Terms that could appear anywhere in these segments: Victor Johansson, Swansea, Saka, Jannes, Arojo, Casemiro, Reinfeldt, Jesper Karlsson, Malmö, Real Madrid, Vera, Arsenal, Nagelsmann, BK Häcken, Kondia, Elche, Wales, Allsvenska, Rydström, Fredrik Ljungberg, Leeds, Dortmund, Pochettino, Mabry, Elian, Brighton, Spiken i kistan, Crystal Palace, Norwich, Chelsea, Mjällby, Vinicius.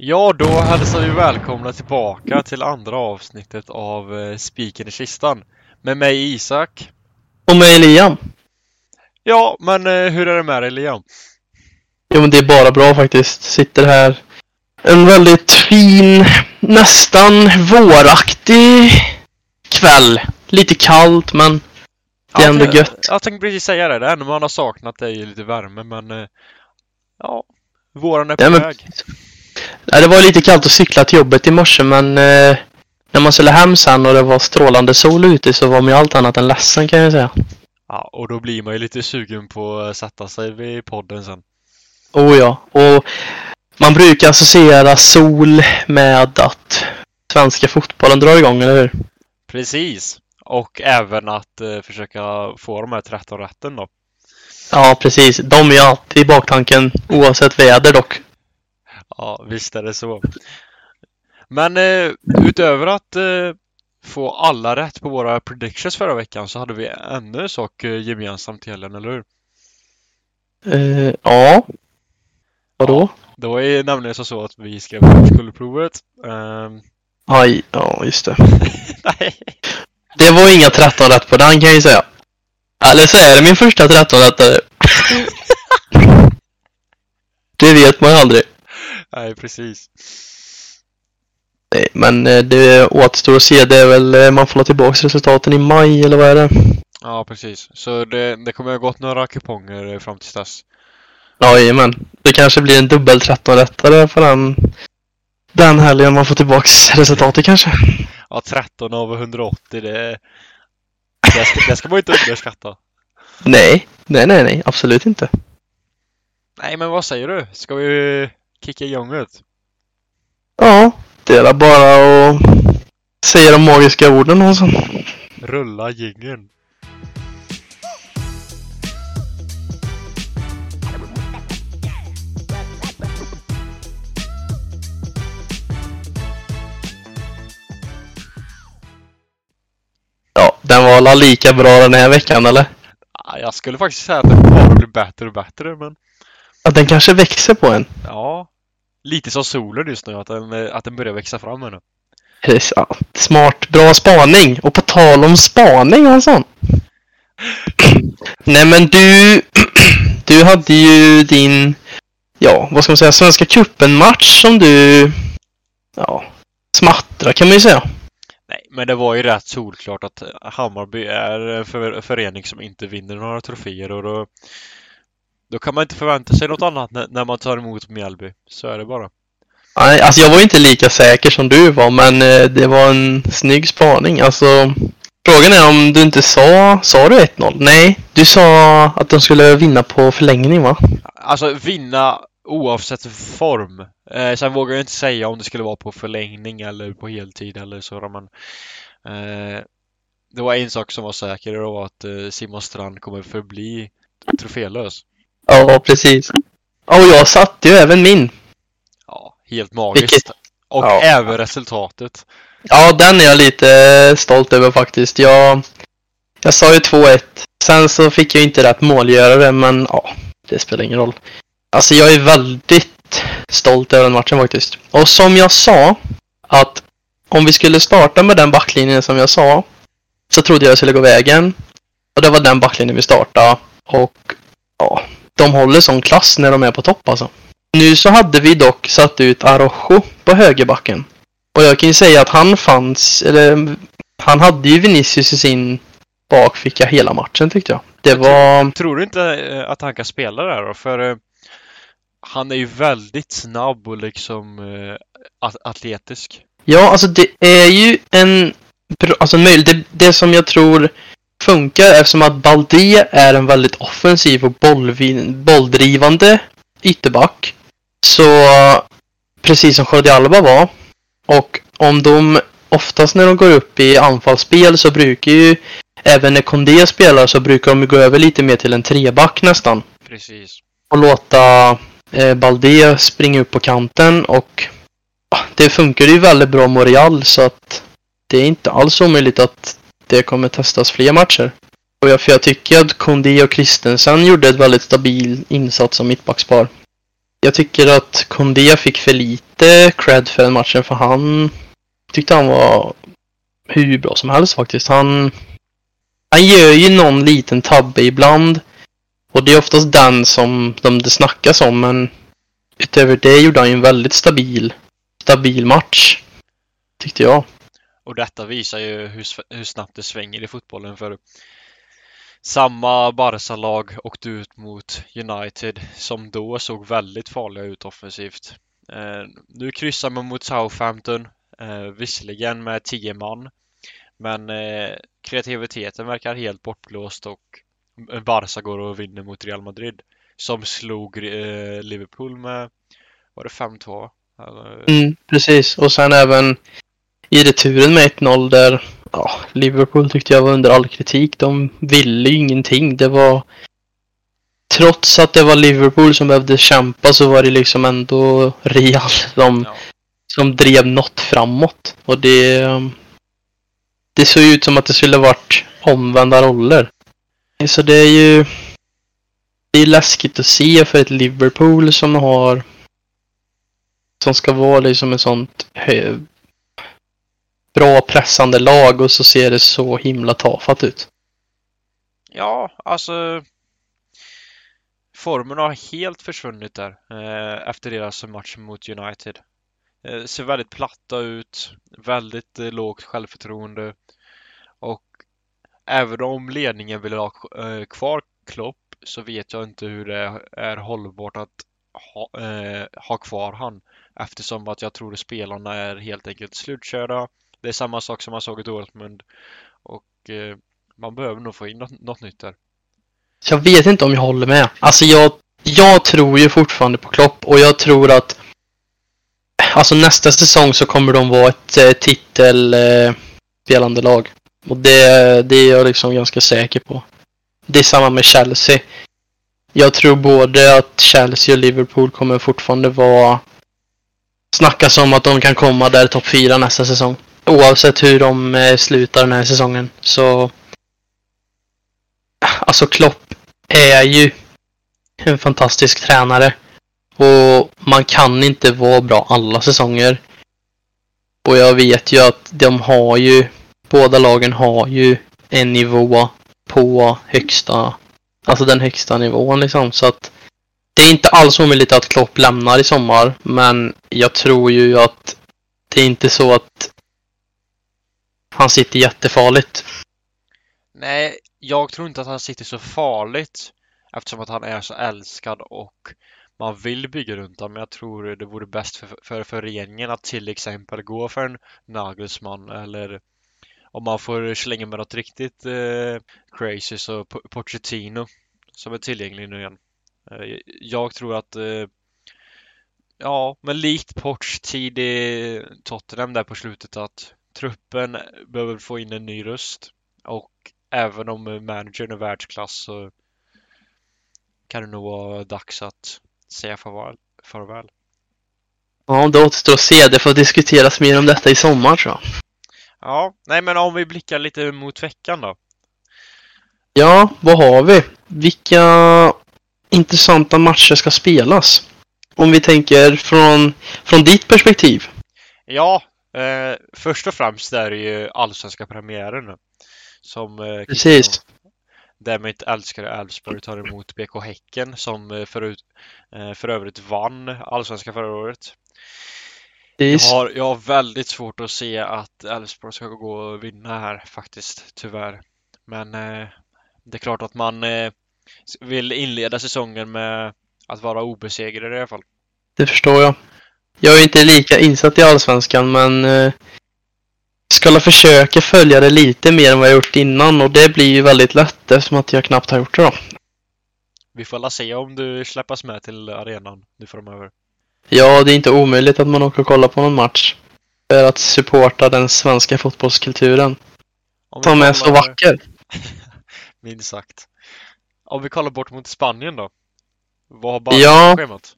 Ja, då hälsar vi välkomna tillbaka till andra avsnittet av Spiken i kistan. Med mig Isak. Och med Elian. Ja, men hur är det med dig, Elian? Jo, men det är bara bra faktiskt. Sitter här en väldigt fin, nästan våraktig kväll. Lite kallt, men det är ändå gött. Jag tänkte precis säga det, ändå man har saknat dig lite värme, men ja, våren är på väg. Det var lite kallt att cykla till jobbet i morse, men när man skulle hem sen och det var strålande sol ute så var man ju allt annat än ledsen, kan jag säga. Ja, och då blir man ju lite sugen på att sätta sig vid podden sen. Oh ja, och man brukar associera sol med att svenska fotbollen drar igång, eller hur? Precis, och även att försöka få de här 13 rätten då. Ja, precis. De är ju alltid i baktanken, oavsett väder dock. Ja, visst är det så. Men utöver att få alla rätt på våra predictions förra veckan så hade vi ännu en sak gemensamt till helgen, eller hur? Ja. Vadå? Ja, det var ju nämligen så att vi skrev högskoleprovet. Aj, ja just det. Nej. Det var inga 13 rätt på den, kan jag ju säga. Eller så är det min första 13 rättare. Det vet man ju aldrig. Nej, precis. Nej, men det återstår att se. Det är väl man får tillbaka resultaten i maj, eller vad är det? Ja, precis. Så det kommer ha gått några kuponger fram till dess. Ja, men det kanske blir en dubbel 13-rättare för den helgen man får tillbaka resultatet kanske. Ja, 13 av 180. Det ska man inte underskatta. Nej, absolut inte. Nej, men vad säger du? Ska vi kicka igång ut? Ja, det är bara att säga de magiska orden och så. Rulla jingeln. Ja, den var alla lika bra den här veckan, eller? Jag skulle faktiskt säga att den bara blir bättre och bättre, men... Att den kanske växer på en. Ja, lite som solen just nu, att den börjar växa fram nu. Smart, bra spaning. Och på tal om spaning, alltså. Nej, men du hade ju din, Svenska cupen-match som du, smattra kan man ju säga. Nej, men det var ju rätt solklart att Hammarby är en förening som inte vinner några troféer, och då kan man inte förvänta sig något annat när man tar emot Mjällby. Så är det bara. Nej, alltså jag var inte lika säker som du var, men det var en snygg spaning. Alltså, frågan är om du inte sa du 1-0? Nej, du sa att de skulle vinna på förlängning, va? Alltså vinna oavsett form. Sen vågar jag inte säga om det skulle vara på förlängning eller på heltid eller så, men det var en sak som var säker, och det var att Simon Strand kommer förbli trofélös. Ja, precis. Och jag satte ju även min. Ja, helt magiskt. Vilket... Och även resultatet. Ja, den är jag lite stolt över faktiskt. Jag sa ju 2-1. Sen så fick jag inte rätt målgörare, men det spelar ingen roll. Alltså jag är väldigt stolt över den matchen faktiskt. Och som jag sa, att om vi skulle starta med den backlinjen som jag sa, så trodde jag skulle gå vägen. Och det var den backlinjen vi startade. Och de håller sån klass när de är på topp, alltså. Nu så hade vi dock satt ut Arojo på högerbacken. Och jag kan ju säga att han hade ju Vinicius i sin bakficka hela matchen, tyckte jag. Tror du inte att han kan spela där då? För han är ju väldigt snabb och liksom atletisk. Ja, alltså det är ju det som jag tror funkar, eftersom att Baldé är en väldigt offensiv och bolldrivande ytterback. Så precis som Jordi Alba var. Och om de oftast när de går upp i anfallsspel så brukar ju, även när Kondia spelar, så brukar de gå över lite mer till en treback nästan. Precis. Och låta Baldé springa upp på kanten, och det funkar ju väldigt bra med Real, så att det är inte alls omöjligt att det kommer testas fler matcher. Och jag tycker att Kondi och Kristensen gjorde ett väldigt stabil insats som mittbackspar. Jag tycker att Kondia fick för lite cred för den matchen, för han tyckte han var hur bra som helst faktiskt. Han gör ju någon liten tabbe ibland, och det är oftast den som det snackas om, men utöver det gjorde han ju en väldigt stabil match, tyckte jag. Och detta visar ju hur snabbt det svänger i fotbollen, för samma Barca-lag åkte ut mot United som då såg väldigt farliga ut offensivt. Nu kryssar man mot Southampton, visserligen med 10 man, men kreativiteten verkar helt bortblåst, och Barca går och vinner mot Real Madrid som slog Liverpool med, var det 5-2? Precis, och sen även i returen med 1-0 där, ja, Liverpool tyckte jag var under all kritik. De ville ju ingenting. Det var, trots att det var Liverpool som behövde kämpa, så var det liksom ändå Real som drev något framåt. Och det såg ut som att det skulle varit omvända roller. Så det är ju, det är läskigt att se för ett Liverpool som ska vara liksom en sånt bra pressande lag, och så ser det så himla tafatt ut. Ja, alltså formen har helt försvunnit där efter deras match mot United. Ser väldigt platta ut, väldigt lågt självförtroende, och även om ledningen vill ha kvar Klopp, så vet jag inte hur det är hållbart att ha kvar han, eftersom att jag tror att spelarna är helt enkelt slutkörda. Det är samma sak som man såg i Dortmund, och man behöver nog få in något nytt där. Jag vet inte om jag håller med. Alltså jag tror ju fortfarande på Klopp, och jag tror att alltså nästa säsong så kommer de vara ett titelspelande lag. Och det är jag liksom ganska säker på. Det är samma med Chelsea. Jag tror både att Chelsea och Liverpool kommer fortfarande vara, snackas om att de kan komma där topp 4 nästa säsong, oavsett hur de slutar den här säsongen. Så alltså Klopp är ju en fantastisk tränare, och man kan inte vara bra alla säsonger. Och jag vet ju att de har ju, båda lagen har ju en nivå på högsta, alltså den högsta nivån liksom. Så att det är inte alls omöjligt att Klopp lämnar i sommar, men jag tror ju att det är inte så att han sitter jättefarligt. Nej, jag tror inte att han sitter så farligt, eftersom att han är så älskad och man vill bygga runt honom. Men jag tror det vore bäst för föreningen att till exempel gå för en Nagelsmann, eller om man får slänga med något riktigt crazy, så Pochettino som är tillgänglig nu igen. Jag tror att ja, men likt Poch-tid i Tottenham där på slutet, att truppen behöver få in en ny röst, och även om managern är världsklass, så kan det nog vara dags att säga farväl. Ja, det återstår att se. Det får diskuteras mer om detta i sommar, tror jag. Ja, nej, men om vi blickar lite mot veckan då. Ja, vad har vi? Vilka intressanta matcher ska spelas? Om vi tänker från ditt perspektiv. Ja, först och främst är det ju allsvenska premiären som precis där mitt älskade Älvsborg tar emot BK Häcken, som för övrigt vann allsvenska förra året. Jag har väldigt svårt att se att Älvsborg ska gå och vinna här faktiskt, tyvärr. Men det är klart att man vill inleda säsongen med att vara obesegrade i alla fall. Det förstår jag. Jag är inte lika insatt i allsvenskan, men ska försöka följa det lite mer än vad jag gjort innan, och det blir ju väldigt lätt eftersom att jag knappt har gjort det då. Vi får alla se om du släppas med till arenan nu framöver. Ja, det är inte omöjligt att man åker och kollar på någon match för att supporta den svenska fotbollskulturen. Som är så vacker. Minst sagt. Om vi kollar bort mot Spanien då. Vad har Barca schemat?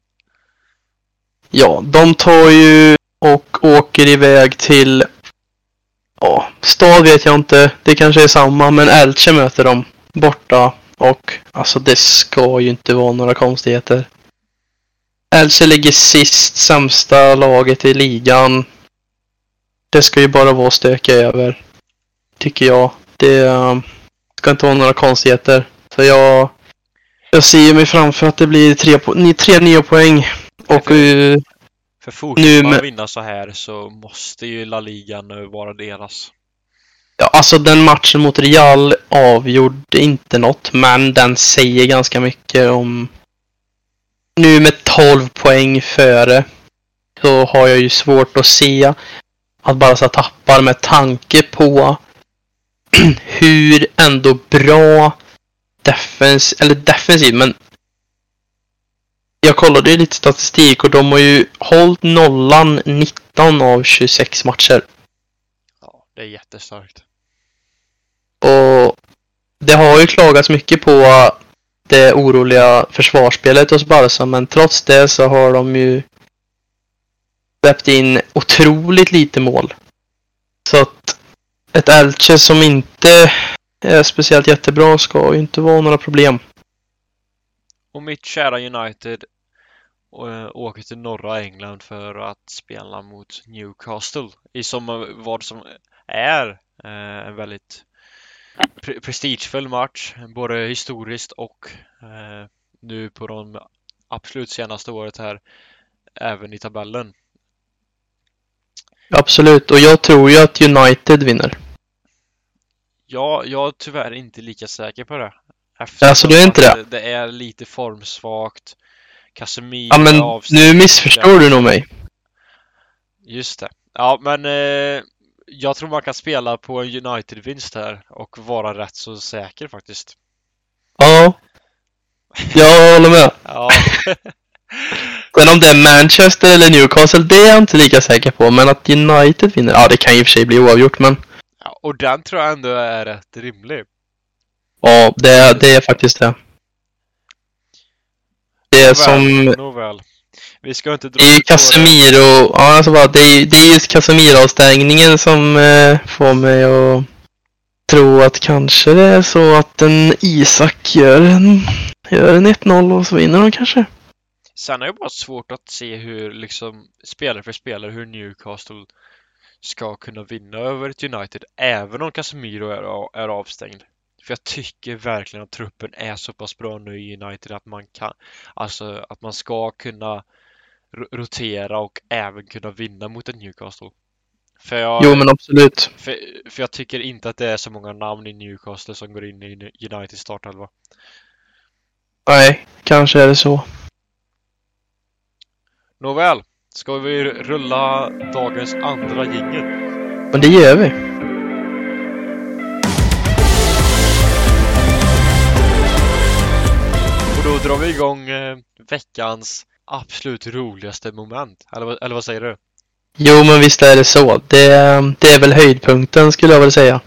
Ja, de tar ju och åker iväg till, ja, stad vet jag inte. Det kanske är samma, men Elche möter dem borta, och alltså det ska ju inte vara några konstigheter. Elche ligger sist, sämsta laget i ligan. Det ska ju bara vara stöka över, tycker jag. Det ska inte vara några konstigheter. Så jag ser mig framför att det blir 3 nya poäng. Och för fortfarande vinna så här så måste ju La Ligan vara deras. Ja, alltså den matchen mot Real avgjorde inte något, men den säger ganska mycket om... Nu med 12 poäng före så har jag ju svårt att se att bara så tappar, med tanke på hur ändå bra defensiv, men jag kollade ju lite statistik och de har ju hållit nollan 19 av 26 matcher. Ja, det är jättestarkt. Och det har ju klagats mycket på det oroliga försvarsspelet hos Barca, men trots det så har de ju släppt in otroligt lite mål. Så att ett Elche som inte är speciellt jättebra ska ju inte vara några problem. Och mitt kära United åker till norra England för att spela mot Newcastle i vad som är en väldigt prestigefull match, både historiskt och nu på de absolut senaste året här, även i tabellen. Absolut, och jag tror ju att United vinner. Ja, jag är tyvärr inte lika säker på det. Eftersom alltså det är inte det. Det är lite formsvagt. Casemiro, ja, men nu missförstår du nog mig. Just det. Ja, men jag tror man kan spela på en United-vinst här och vara rätt så säker faktiskt. Ja, jag håller med. Ja. Men om det är Manchester eller Newcastle, det är jag inte lika säker på. Men att United vinner, ja, det kan ju i och för sig bli oavgjort, men... Ja, och den tror jag ändå är rätt rimlig. Ja, det är faktiskt det. Det är väl, som... Väl. Vi ska inte dra ut Casemiro. Ja, alltså bara, det är just Casemiro-avstängningen som får mig att tro att kanske det är så att en Isak gör en 1-0 och så vinner de kanske. Sen är det bara svårt att se hur, liksom, spelare för spelare, hur Newcastle ska kunna vinna över ett United, även om Casemiro är avstängd. För jag tycker verkligen att truppen är så pass bra nu i United att man kan, alltså att man ska kunna rotera och även kunna vinna mot en Newcastle. Jo, men absolut. För jag tycker inte att det är så många namn i Newcastle som går in i United startelva. Nej, kanske är det så. Nåväl, ska vi rulla dagens andra jingle? Men det gör vi. Då drar vi igång veckans absolut roligaste moment. Eller vad säger du? Jo, men visst är det så. Det är väl höjdpunkten, skulle jag väl säga.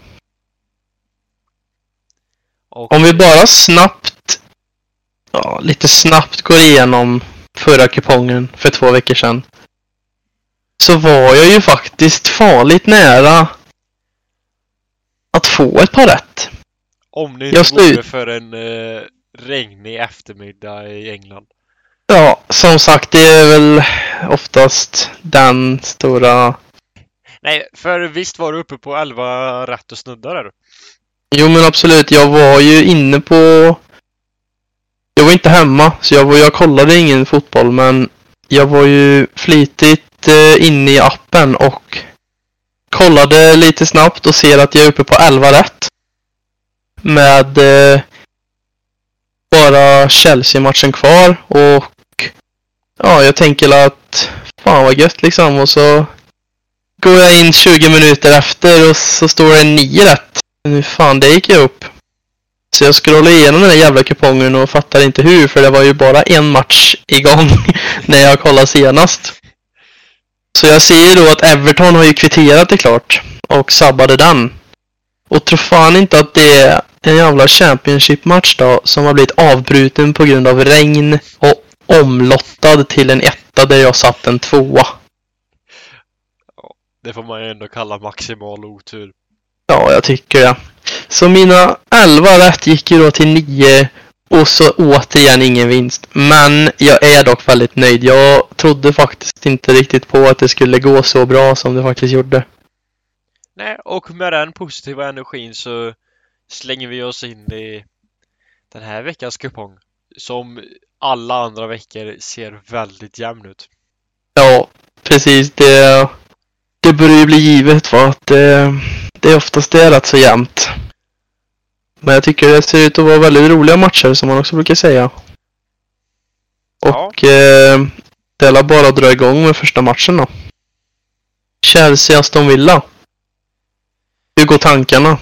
Och... Om vi bara lite snabbt går igenom förra kupongen för 2 veckor sedan. Så var jag ju faktiskt farligt nära att få ett par rätt. Om ni inte vore för en... regnig eftermiddag i England. Ja, som sagt, det är väl oftast den stora... Nej, för visst var du uppe på 11 rätt och snuddar där. Jo, men absolut. Jag var ju inne på... Jag var inte hemma, så jag kollade ingen fotboll, men jag var ju flitigt inne i appen och kollade lite snabbt och ser att jag är uppe på 11 rätt. Med... bara Chelsea-matchen kvar och ja, jag tänker att fan vad gött liksom, och så går jag in 20 minuter efter och så står det 9 rätt. Nu fan, det gick jag upp. Så jag scrollade igenom den där jävla kupongen och fattar inte hur, för det var ju bara en match igång när jag kollade senast. Så jag ser ju då att Everton har ju kvitterat det klart och sabbade den. Och tror fan inte att det är en jävla Championship-match då som har blivit avbruten på grund av regn och omlottad till en 1:a där jag satt en 2:a. Ja, det får man ju ändå kalla maximal otur. Ja, jag tycker det. Så mina 11 rätt gick ju då till 9 Och så återigen ingen vinst. Men jag är dock väldigt nöjd. Jag trodde faktiskt inte riktigt på att det skulle gå så bra som det faktiskt gjorde. Nej, och med den positiva energin så slänger vi oss in i den här veckans kupong. Som alla andra veckor ser väldigt jämn ut. Ja, precis. Det börjar ju bli givet för att det är oftast det rätt så jämnt. Men jag tycker det ser ut att vara väldigt roliga matcher, som man också brukar säga. Och det är bara att dra igång med första matchen då. Chelsea Aston Villa. Hur går tankarna?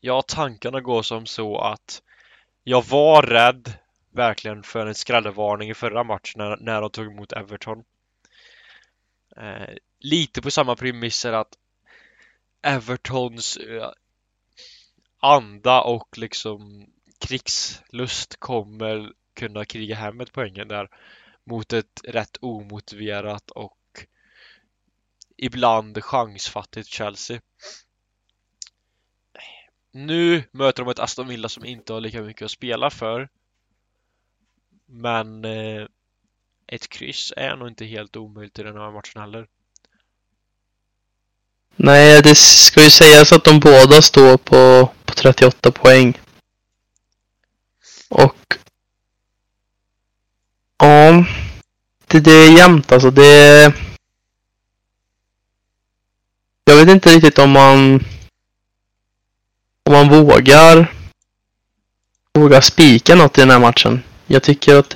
Ja, tankarna går som så att jag var rädd verkligen för en skrällvarning i förra matchen när de tog emot Everton. Lite på samma premisser att Evertons anda och liksom krigslust kommer kunna kriga hem ett poängen där mot ett rätt omotiverat och ibland chansfattigt Chelsea. Nu möter de ett Aston Villa som inte har lika mycket att spela för. Men ett kryss är nog inte helt omöjligt i den här matchen heller. Nej, det ska ju sägas att de båda står på 38 poäng. Och ja, det är jämnt alltså. Det, jag vet inte riktigt om man vågar spika något i den här matchen. Jag tycker att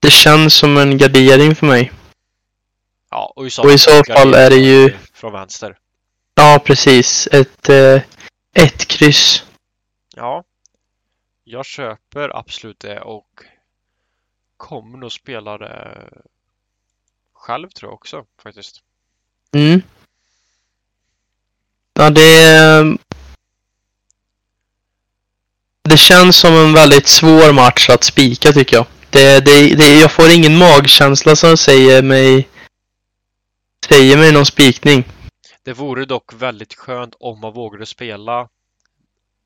det känns som en gardering för mig. Ja, och i så fall är det ju från vänster. Ja, precis. Ett kryss. Ja. Jag köper absolut det och kommer nog spela det själv tror jag också faktiskt. Mm. Ja, det känns som en väldigt svår match att spika tycker jag. Jag får ingen magkänsla som säger mig någon spikning. Det vore dock väldigt skönt om man vågade spela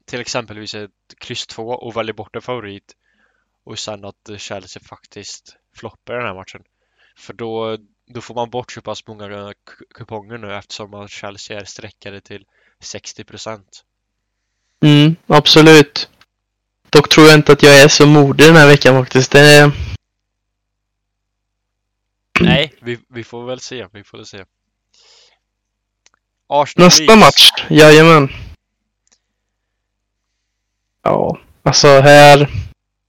till exempelvis ett kryss 2 och välja bort en favorit och sen att Chelsea faktiskt floppar den här matchen. För då får man bort så pass många kuponger nu eftersom Chelsea är sträckade till 60%. Mm, absolut. Dock tror jag inte att jag är så modig den här veckan faktiskt. Nej, vi får väl se. Vi får se. Arsenal nästa match, jajamän. Ja, alltså här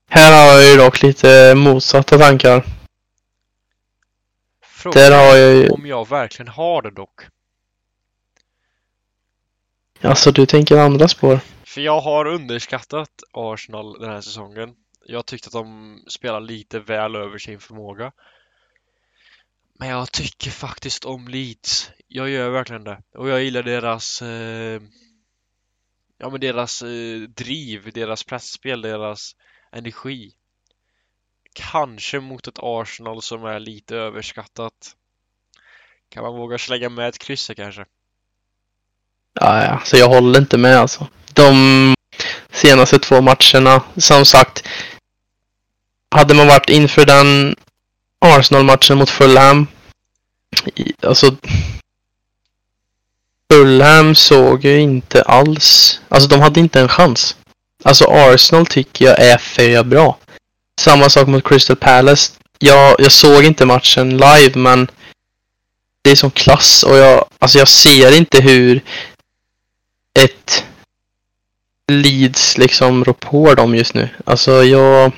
har jag ju dock lite motsatta tankar. Frågan om jag verkligen har det dock. Alltså du tänker andra spår. För jag har underskattat Arsenal den här säsongen. Jag tyckte att de spelar lite väl över sin förmåga. Men jag tycker faktiskt om Leeds. Jag gör verkligen det. Och jag gillar deras driv, deras pressspel, deras energi. Kanske mot ett Arsenal som är lite överskattat. Kan man våga slänga med ett kryss kanske? Ja, alltså jag håller inte med alltså. De senaste två matcherna, som sagt, hade man varit inför den Arsenal-matchen mot Fulham. Alltså Fulham såg ju inte alls. Alltså de hade inte en chans. Alltså Arsenal tycker jag är för bra. Samma sak mot Crystal Palace. Jag såg inte matchen live, men det är som klass. Och jag ser inte hur ett Leeds liksom rår på dem just nu. Alltså jag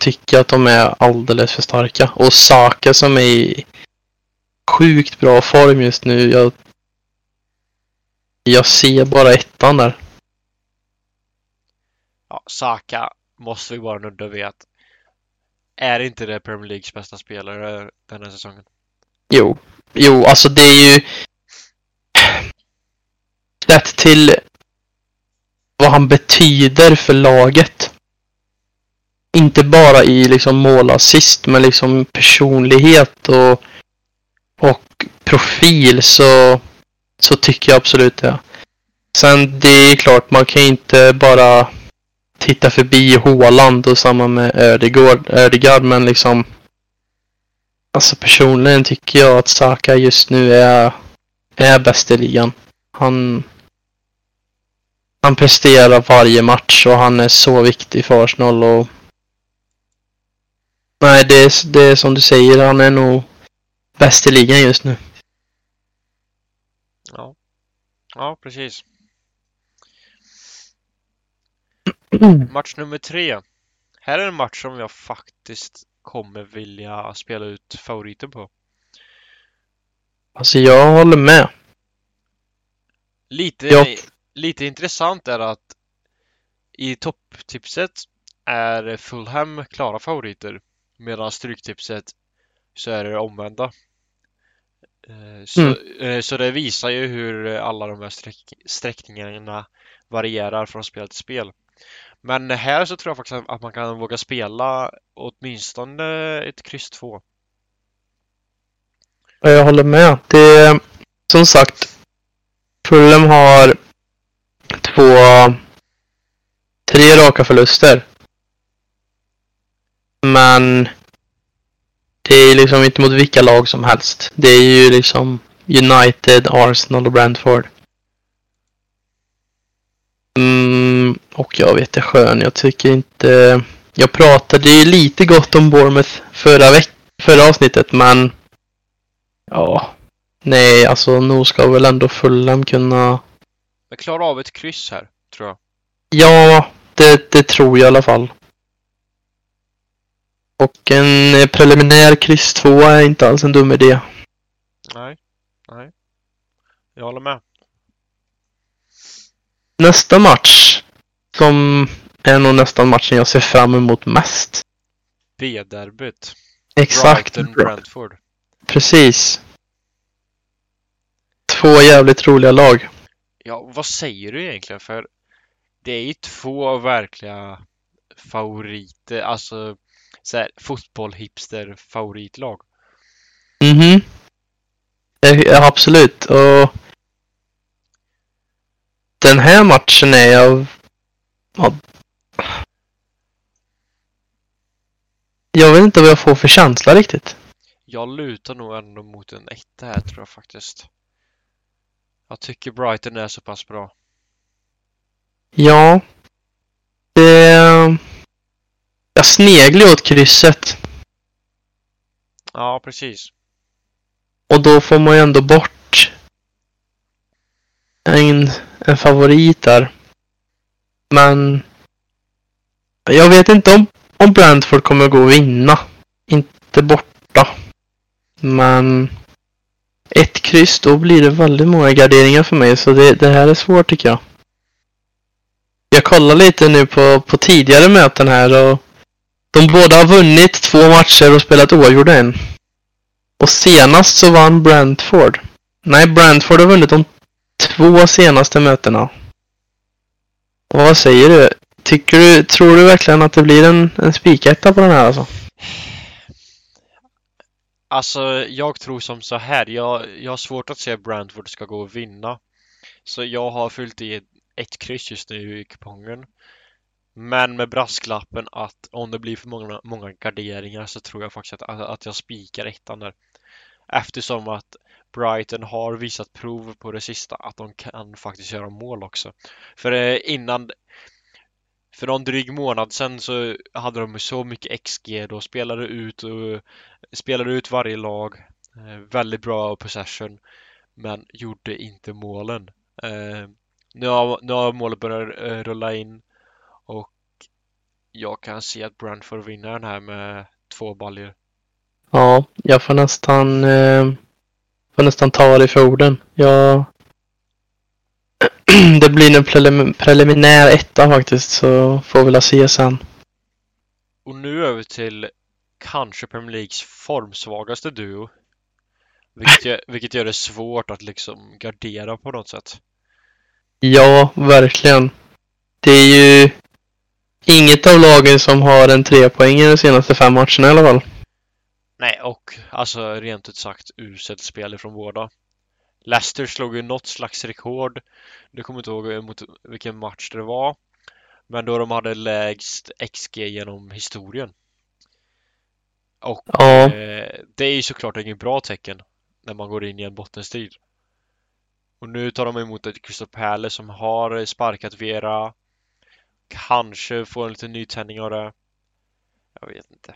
tycker att de är alldeles för starka. Och Saka som är i sjukt bra form just nu. Jag ser bara ettan där. Ja, Saka måste vi bara nudda vid att är inte det Premier Leagues bästa spelare den här säsongen? Jo, alltså det är ju sett till vad han betyder för laget. Inte bara i liksom målassist, men liksom personlighet och profil så tycker jag absolut det. Sen det är klart, man kan inte bara titta förbi Haaland och samma med Ödegaard, men liksom, alltså personligen tycker jag att Saka just nu är bäst i ligan. Han presterar varje match och han är så viktig för Arsenal. Och nej, det är som du säger, han är nog bäst i ligan just nu. Ja. Ja, precis. Match nummer 3. Här är en match som jag faktiskt kommer vilja spela ut favoriten på. Alltså jag håller med. Lite intressant är att i topptipset är Fulham klara favoriter, medan stryktipset så är det omvända. Så det visar ju hur alla de här sträckningarna varierar från spel till spel. Men här så tror jag faktiskt att man kan våga spela åtminstone ett kryss 2. Jag håller med. Det, som sagt, Fulham har 3 raka förluster. Men det är liksom inte mot vilka lag som helst. Det är ju liksom United, Arsenal och Brentford. Och jag vet det skön. Jag tycker inte... Jag pratade ju lite gott om Bournemouth förra avsnittet, men... Ja... Nej, alltså nog ska väl ändå Fulham kunna... Men klara av ett kryss här, tror jag. Ja, det tror jag i alla fall. Och en preliminär kryss 2 är inte alls en dum idé. Nej. Jag håller med. Nästa match, som är nog nästan matchen jag ser fram emot mest. B-derbyt. Exakt. Brighton-Brentford. Precis. 2 jävligt roliga lag. Ja, vad säger du egentligen? För det är ju 2 verkliga favoriter, alltså såhär fotboll-hipster-favoritlag. Mhm. Ja, absolut. Och den här matchen är jag... Ja. Jag vet inte vad jag får för känsla riktigt. Jag lutar nog ändå mot en 1 här, tror jag faktiskt. Jag tycker Brighton är så pass bra. Ja. Jag sneglar åt krysset. Ja, precis. Och då får man ju ändå bort en favorit där. Men jag vet inte om Brentford kommer gå och vinna. Inte borta. Men... ett kryss, då blir det väldigt många garderingar för mig. Så det här är svårt, tycker jag. Jag kollar lite nu på tidigare möten här. Och de båda har vunnit 2 matcher och spelat oavgjord en. Och senast så vann Brentford. Nej, Brentford har vunnit de 2 senaste mötena. Och vad säger du? Tror du verkligen att det blir en spiketta på den här, alltså? Alltså, jag tror som så här. Jag har svårt att se att Brentford ska gå och vinna. Så jag har fyllt i ett kryss just nu i kupongen. Men med brasklappen att om det blir för många garderingar så tror jag faktiskt att jag spikar 1 där. Eftersom att Brighton har visat prov på det sista att de kan faktiskt göra mål också. För någon dryg månad sedan så hade de så mycket XG. Då spelade ut varje lag. Väldigt bra possession. Men gjorde inte målen. Nu har målet börjat rulla in. Och jag kan se att Brentford vinner den här med 2 baller. Ja, jag får nästan... ta det för orden. Ja. Det blir en preliminär 1 faktiskt, så får vi väl se sen. Och nu över till kanske Premier Leagues formsvagaste duo. Vilket gör det svårt att liksom gardera på något sätt. Ja, verkligen. Det är ju inget av lagen som har en 3-poäng i de senaste 5 matcherna i alla fall. Nej, och alltså rent ut sagt uselt spel från båda. Leicester slog ju något slags rekord. Nu kommer inte ihåg mot vilken match det var. Men då de hade lägst XG genom historien. Och ja. Det är ju såklart inget bra tecken när man går in i en bottenstrid. Och nu tar de emot ett Crystal Palace som har sparkat Vera. Kanske får en liten nytändning av det. Jag vet inte.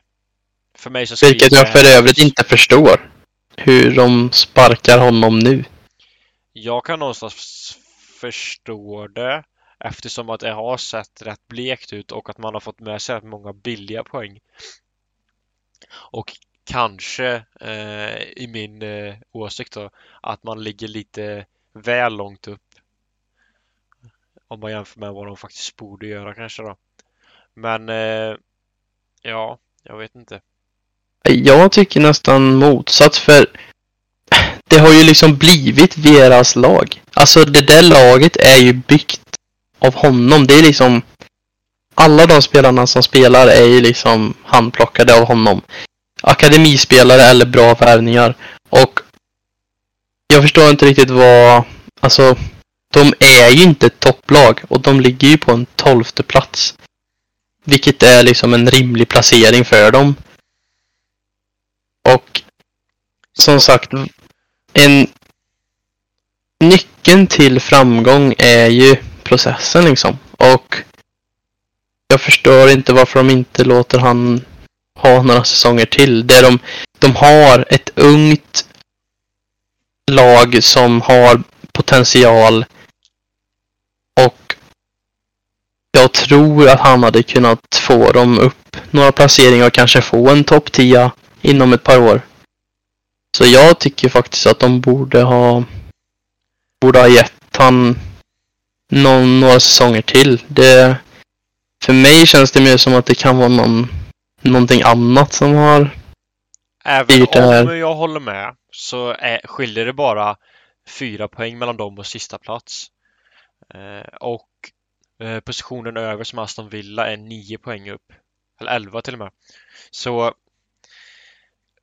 För mig så vilket jag för övrigt inte förstår. Hur de sparkar honom nu. Jag kan någonstans förstå det. Eftersom att det har sett rätt blekt ut. Och att man har fått med sig många billiga poäng. Och kanske i min åsikt då, att man ligger lite väl långt upp. Om man jämför med vad de faktiskt borde göra kanske då. Men ja, jag vet inte. Jag tycker nästan motsatt, för det har ju liksom blivit Veras lag. Alltså det där laget är ju byggt av honom. Det är liksom alla de spelarna som spelar är ju liksom handplockade av honom. Akademispelare eller bra värvningar. Och jag förstår inte riktigt vad, alltså de är ju inte ett topplag och de ligger ju på en 12:e plats. Vilket är liksom en rimlig placering för dem. Och som sagt, en nyckeln till framgång är ju processen liksom. Och jag förstår inte varför de inte låter han ha några säsonger till. Där de har ett ungt lag som har potential. Och jag tror att han hade kunnat få dem upp några placeringar och kanske få en topp 10 inom ett par år. Så jag tycker faktiskt att de borde ha gett han några säsonger till. Det, för mig känns det mer som att det kan vara någonting annat som har. Även om jag håller med så skiljer det bara 4 poäng mellan dem och sista plats. Och positionen över som Aston Villa är 9 poäng upp. Eller 11 till och med. Så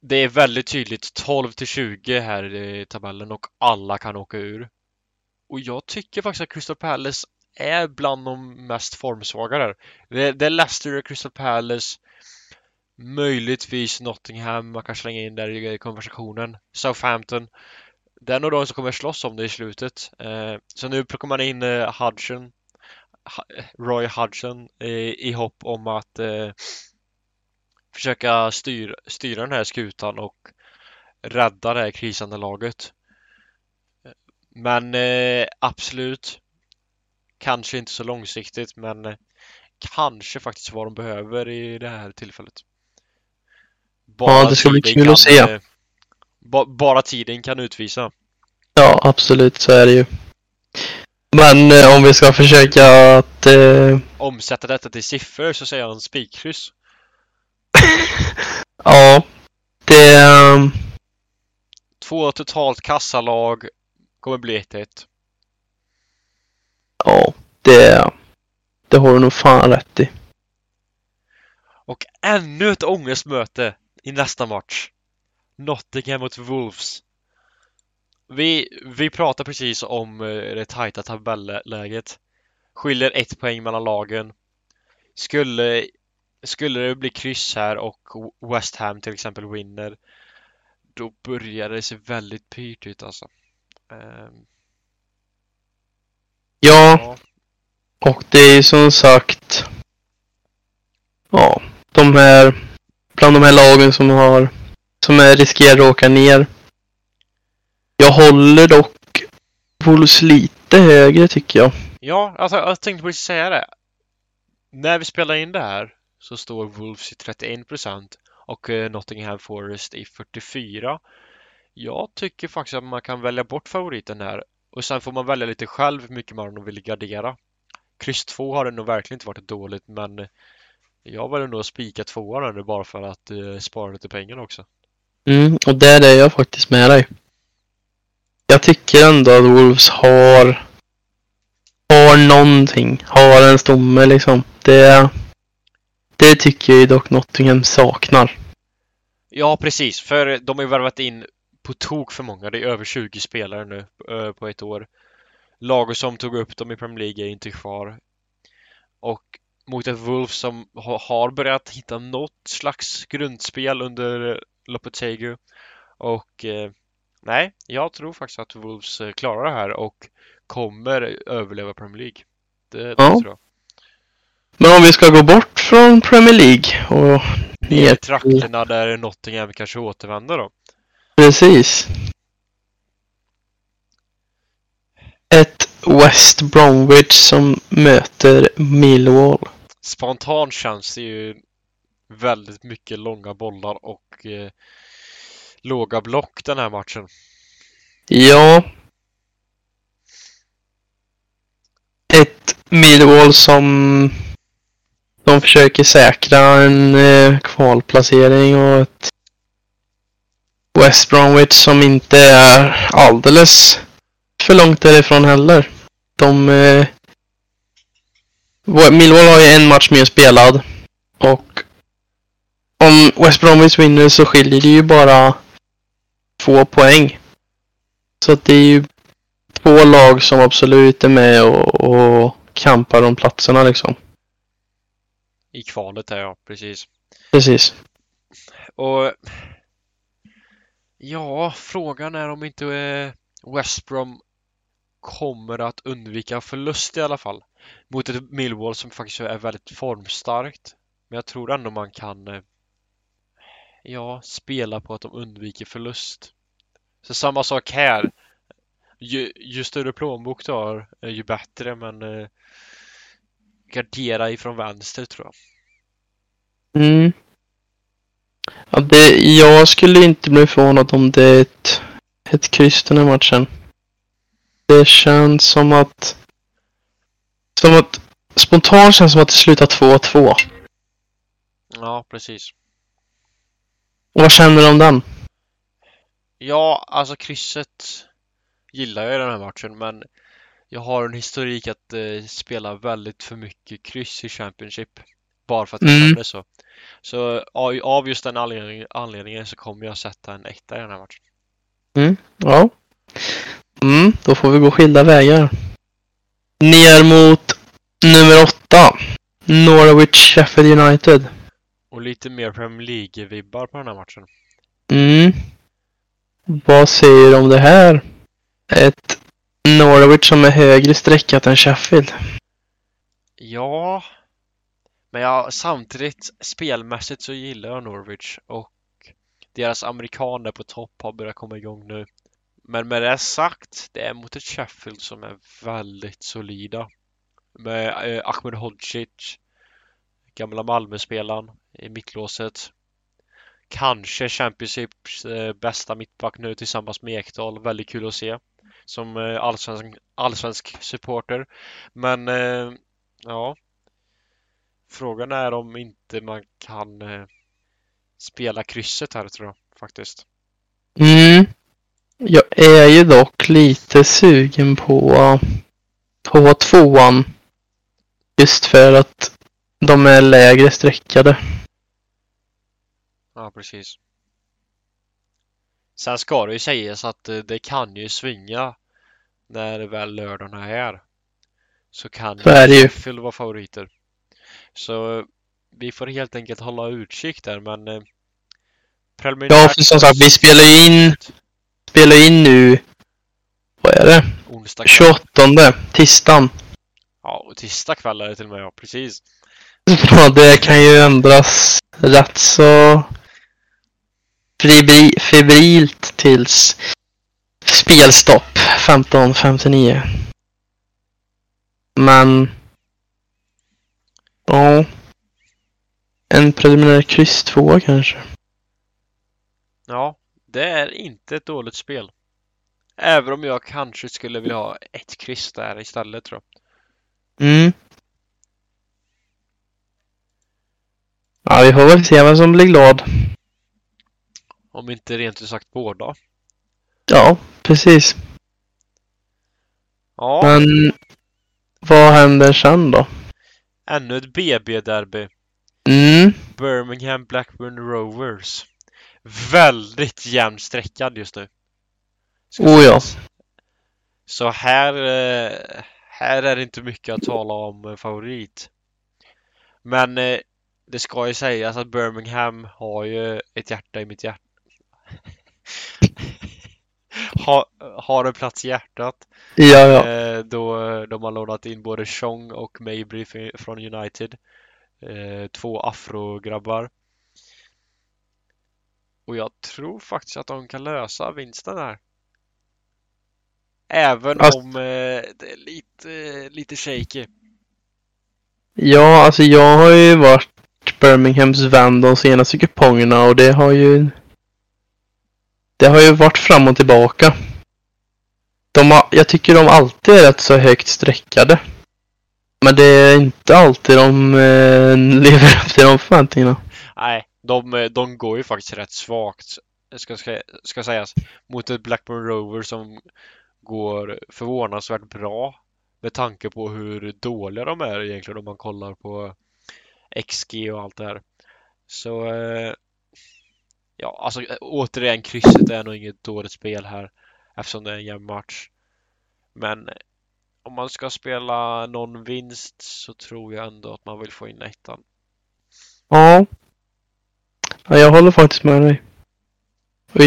det är väldigt tydligt 12-20 här i tabellen och alla kan åka ur. Och jag tycker faktiskt att Crystal Palace är bland de mest formsvagare. Det är Leicester och Crystal Palace. Möjligtvis Nottingham, man kan slänga in där i konversationen. Southampton. Det är nog de som kommer slåss om det i slutet. Så nu plockar man in Hudson. Roy Hodgson i hopp om att försöka styra den här skutan och rädda det här krisande laget. Men absolut, kanske inte så långsiktigt, men kanske faktiskt vad de behöver i det här tillfället. Ja, det ska bli kul att se. Bara tiden kan utvisa. Ja, absolut, så är det ju. Men om vi ska försöka att omsätta detta till siffror så säger jag en spikkryss. Ja, det 2 totalt kassalag kommer bli 1-1. Ja, det har du nog fan rätt i. Och ännu ett ångestmöte i nästa match. Nottingham mot Wolves. Vi pratar precis om det tajta tabelläget. Skiljer 1 poäng mellan lagen. Skulle det bli kryss här och West Ham till exempel vinner, då börjar det se väldigt pyrt ut alltså. Ja. Och det är som sagt, ja, de här bland de här lagen som riskerar att åka ner. Jag håller dock Wolves lite högre tycker jag. Ja, alltså jag tänkte precis säga det. När vi spelar in det här så står Wolves i 31% och Nottingham Forest i 44%. Jag tycker faktiskt att man kan välja bort favoriten här. Och sen får man välja lite själv hur mycket man vill gardera. Kryss 2 har det nog verkligen inte varit dåligt, men jag väljer nog spika 2:an bara för att spara lite pengar också. Och där är jag faktiskt med dig. Jag tycker ändå att Wolves har någonting, har en stomme liksom. Det tycker jag dock Nottingham saknar. Ja, precis. För de har ju värvat in på tok för många. Det är över 20 spelare nu på ett år. Lager som tog upp dem i Premier League är inte kvar. Och mot ett Wolves som har börjat hitta något slags grundspel under Lopetegu. Och nej, jag tror faktiskt att Wolves klarar det här och kommer överleva Premier League. Det tror jag. Men om vi ska gå bort från Premier League och ner trakterna där Nottingham kanske återvänder då. Precis. Ett West Bromwich som möter Millwall. Spontant känns det ju väldigt mycket långa bollar och låga block den här matchen. Ja. Ett Millwall som de försöker säkra en kvalplacering och ett West Bromwich som inte är alldeles för långt därifrån heller. Millwall har ju en match mer spelad och om West Bromwich vinner så skiljer det ju bara 2 poäng. Så att det är ju 2 lag som absolut är med och kampar om platserna liksom. I kvalet här, ja, precis. Precis. Och ja, frågan är om inte West Brom kommer att undvika förlust i alla fall. Mot ett Millwall som faktiskt är väldigt formstarkt. Men jag tror ändå man kan spela på att de undviker förlust. Så samma sak här. Ju större plånbok du har, ju bättre. Men gardera ifrån vänster tror jag. Mm. Ja, jag skulle inte bli förvånad om det är ett kryss den här matchen. Det känns som att... Spontant känns som att det slutar 2-2. Ja, precis. Och vad känner du om den? Ja, alltså krysset gillar jag i den här matchen. Men jag har en historik att spela väldigt för mycket kryss i Championship. Bara för att det känner så. Så av just den anledningen så kommer jag sätta en 1 i den här matchen. Mm, ja. Mm, då får vi gå skilda vägar. Ner mot nummer 8. Norwich Sheffield United. Och lite mer Premier League-vibbar på den här matchen. Mm. Vad säger du om det här? Ett Norwich som är högre sträckat än Sheffield. Ja. Men samtidigt spelmässigt så gillar jag Norwich. Och deras amerikaner på topp har börjat komma igång nu. Men med det sagt, det är mot ett Sheffield som är väldigt solida. Med Ahmed Hodzic, gamla Malmö-spelaren i mittlåset. Kanske Championships bästa mittback nu tillsammans med Ekdal. Väldigt kul att se som allsvensk supporter. Men ja, frågan är om inte man kan spela krysset här tror jag faktiskt. Mm. Jag är ju dock lite sugen på tvåan. Just för att de är lägre sträckade. Ja, precis. Sen ska det ju sägas att det kan ju svinga när väl lördagen är här. Så kan så ju Sheffield vara favoriter. Så vi får helt enkelt hålla utkik där, men preliminärt... Ja, för som sagt, vi spelar in nu... Vad är det? Onsdag. 28:e, tisdagen. Ja, och tisdag kväll är det till och med, ja, precis. Ja, det kan ju ändras rätt så febrilt tills spelstopp 15:59. Men... Ja... En preliminär kryss 2 kanske. Ja, det är inte ett dåligt spel. Även om jag kanske skulle vilja ha ett kryss där istället tror jag. Mm. Ja, vi får väl se vem som blir glad. Om inte rent ut sagt båda. Ja, precis. Ja. Men vad händer sen då? Ännu ett BB-derby. Mm. Birmingham Blackburn Rovers. väldigt jämnsträckad just nu. Oh ja. Så här är det inte mycket att tala om favorit. Men det ska ju sägas att Birmingham har ju ett hjärta i mitt hjärta. Har en plats i hjärtat. Ja. Då de har lånat in både Chong och Mabry från United. Två afrograbbar. Och jag tror faktiskt att de kan lösa vinsten här. Även om det är lite shaky. Ja, alltså jag har ju varit Birminghams vän de senaste kupongerna. Och det har ju varit fram och tillbaka. Jag tycker de alltid är rätt så högt sträckade. Men det är inte alltid de lever upp till de förväntningarna. Nej, de går ju faktiskt rätt svagt. Ska sägas. Mot ett Blackburn Rover som går förvånansvärt bra. Med tanke på hur dåliga de är egentligen. Om man kollar på XG och allt det här. Så... ja, alltså återigen krysset är nog inget dåligt spel här. Eftersom det är en jämn match. Men om man ska spela någon vinst så tror jag ändå att man vill få in ettan. Ja. Ja, jag håller faktiskt med dig. Och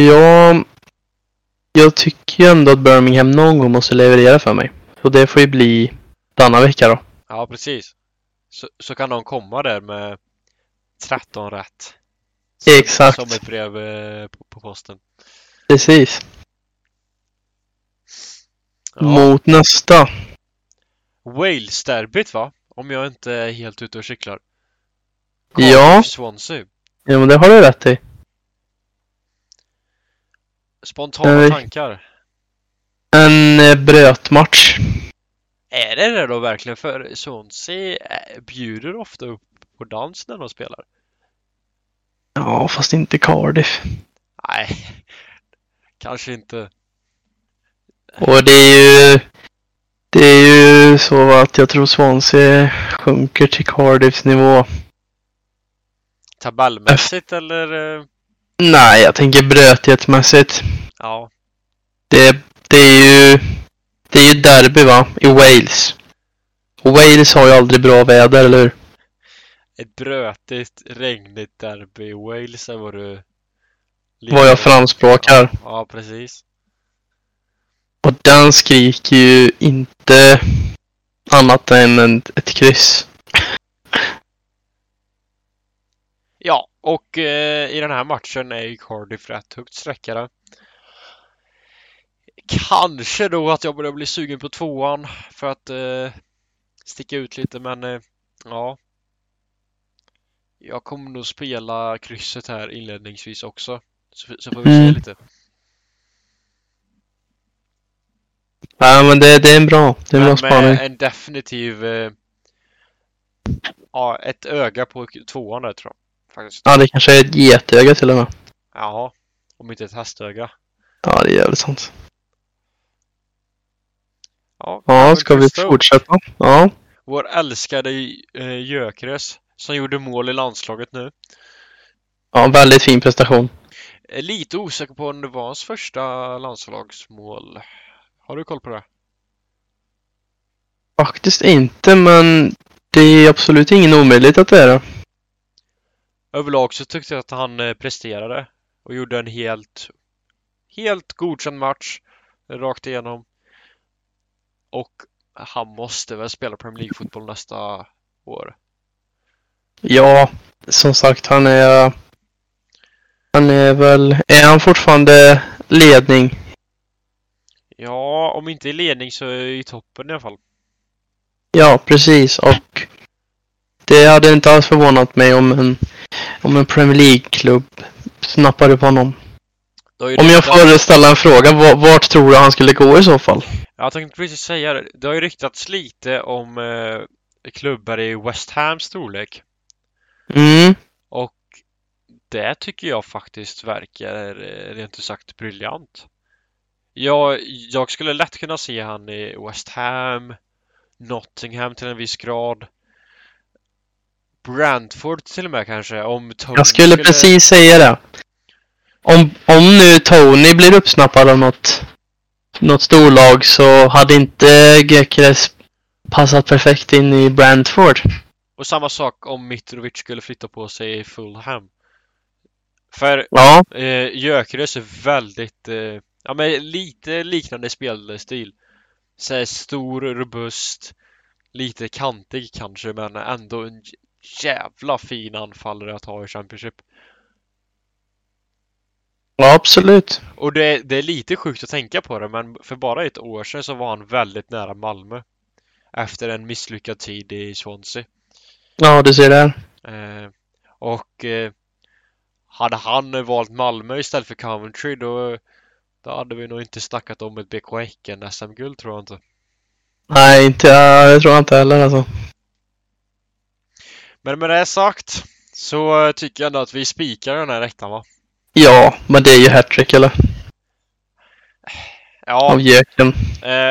jag tycker ändå att Birmingham någon gång måste leverera för mig. Så det får ju bli denna vecka då. Ja, precis. Så kan de komma där med 13 rätt. Exakt. Som ett brev på posten. Precis. Ja. Mot nästa. Wales-derbyt, va? Om jag inte är helt ute och cyklar. Ja. Swansea. Ja, men det har du rätt i. Spontana tankar. En brötmatch. Är det då verkligen? För Swansea bjuder ofta upp på dans när de spelar. Ja, fast inte Cardiff. Nej, kanske inte. Och det är ju så att jag tror Swansea sjunker till Cardiffs nivå. Tabellmässigt eller? Nej, jag tänker brötighetsmässigt. Ja. Det är ju derby, va? I Wales. Och Wales har ju aldrig bra väder, eller hur? Ett brötigt, regnigt derby i Wales är vad du... Vad jag framspråkar. Ja, precis. Och den skriker ju inte annat än ett kryss. Ja, och i den här matchen är ju Cardiff rätt högt sträckare. Kanske då att jag börjar bli sugen på tvåan för att sticka ut lite, men ja. Jag kommer nog spela krysset här inledningsvis också. Så får vi se lite. Ja, men det är en bra. Det är en bra spaning. En definitiv... ja, ett öga på tvåan där, tror jag. Faktiskt. Ja, det kanske är ett getöga till och med. Ja, om inte ett hästöga. Ja, det är jävligt sant. Ja, ska vi fortsätta? Ja. Vår älskade Gyökeres. Som gjorde mål i landslaget nu. Ja, väldigt fin prestation. Lite osäker på om det var hans första landslagsmål. Har du koll på det? Faktiskt inte, men det är absolut ingen omöjlighet att det är det. Överlag så tyckte jag att han presterade. Och gjorde en helt godkänd match. Rakt igenom. Och han måste väl spela Premier League-fotboll nästa år. Ja, som sagt, är han fortfarande ledning? Ja, om inte i ledning så är i toppen i alla fall. Ja, precis, och det hade inte alls förvånat mig om en Premier League-klubb snappade på honom. Om jag får ställa en fråga, vart tror du han skulle gå i så fall? Jag tänkte precis säga det. Det har ju ryktats lite om klubbar i West Hams storlek. Mm. Och det tycker jag faktiskt verkar rent ut sagt briljant. Jag skulle lätt kunna se han i West Ham, Nottingham till en viss grad, Brentford till och med kanske. Om jag skulle precis säga det. om nu Tony blir uppsnappad av något storlag, så hade inte Gyökeres passat perfekt in i Brentford. Och samma sak om Mitrovic skulle flytta på sig i Fulham. För ja. Gyökeres är väldigt men lite liknande spelstil. Så stor, robust, lite kantig kanske, men ändå en jävla fin anfallare att ha i Championship. Ja, absolut. Och det är lite sjukt att tänka på det, men för bara ett år sedan så var han väldigt nära Malmö efter en misslyckad tid i Swansea. Ja, du ser det. Hade han valt Malmö istället för Coventry, då hade vi nog inte snackat om ett BK Häcken SM-guld, tror jag inte. Nej, det tror jag inte heller alltså. Men med det sagt så tycker jag ändå att vi spikar den här räktan, va? Ja, men det är ju hattrick, eller? Ja. Av Gyöken.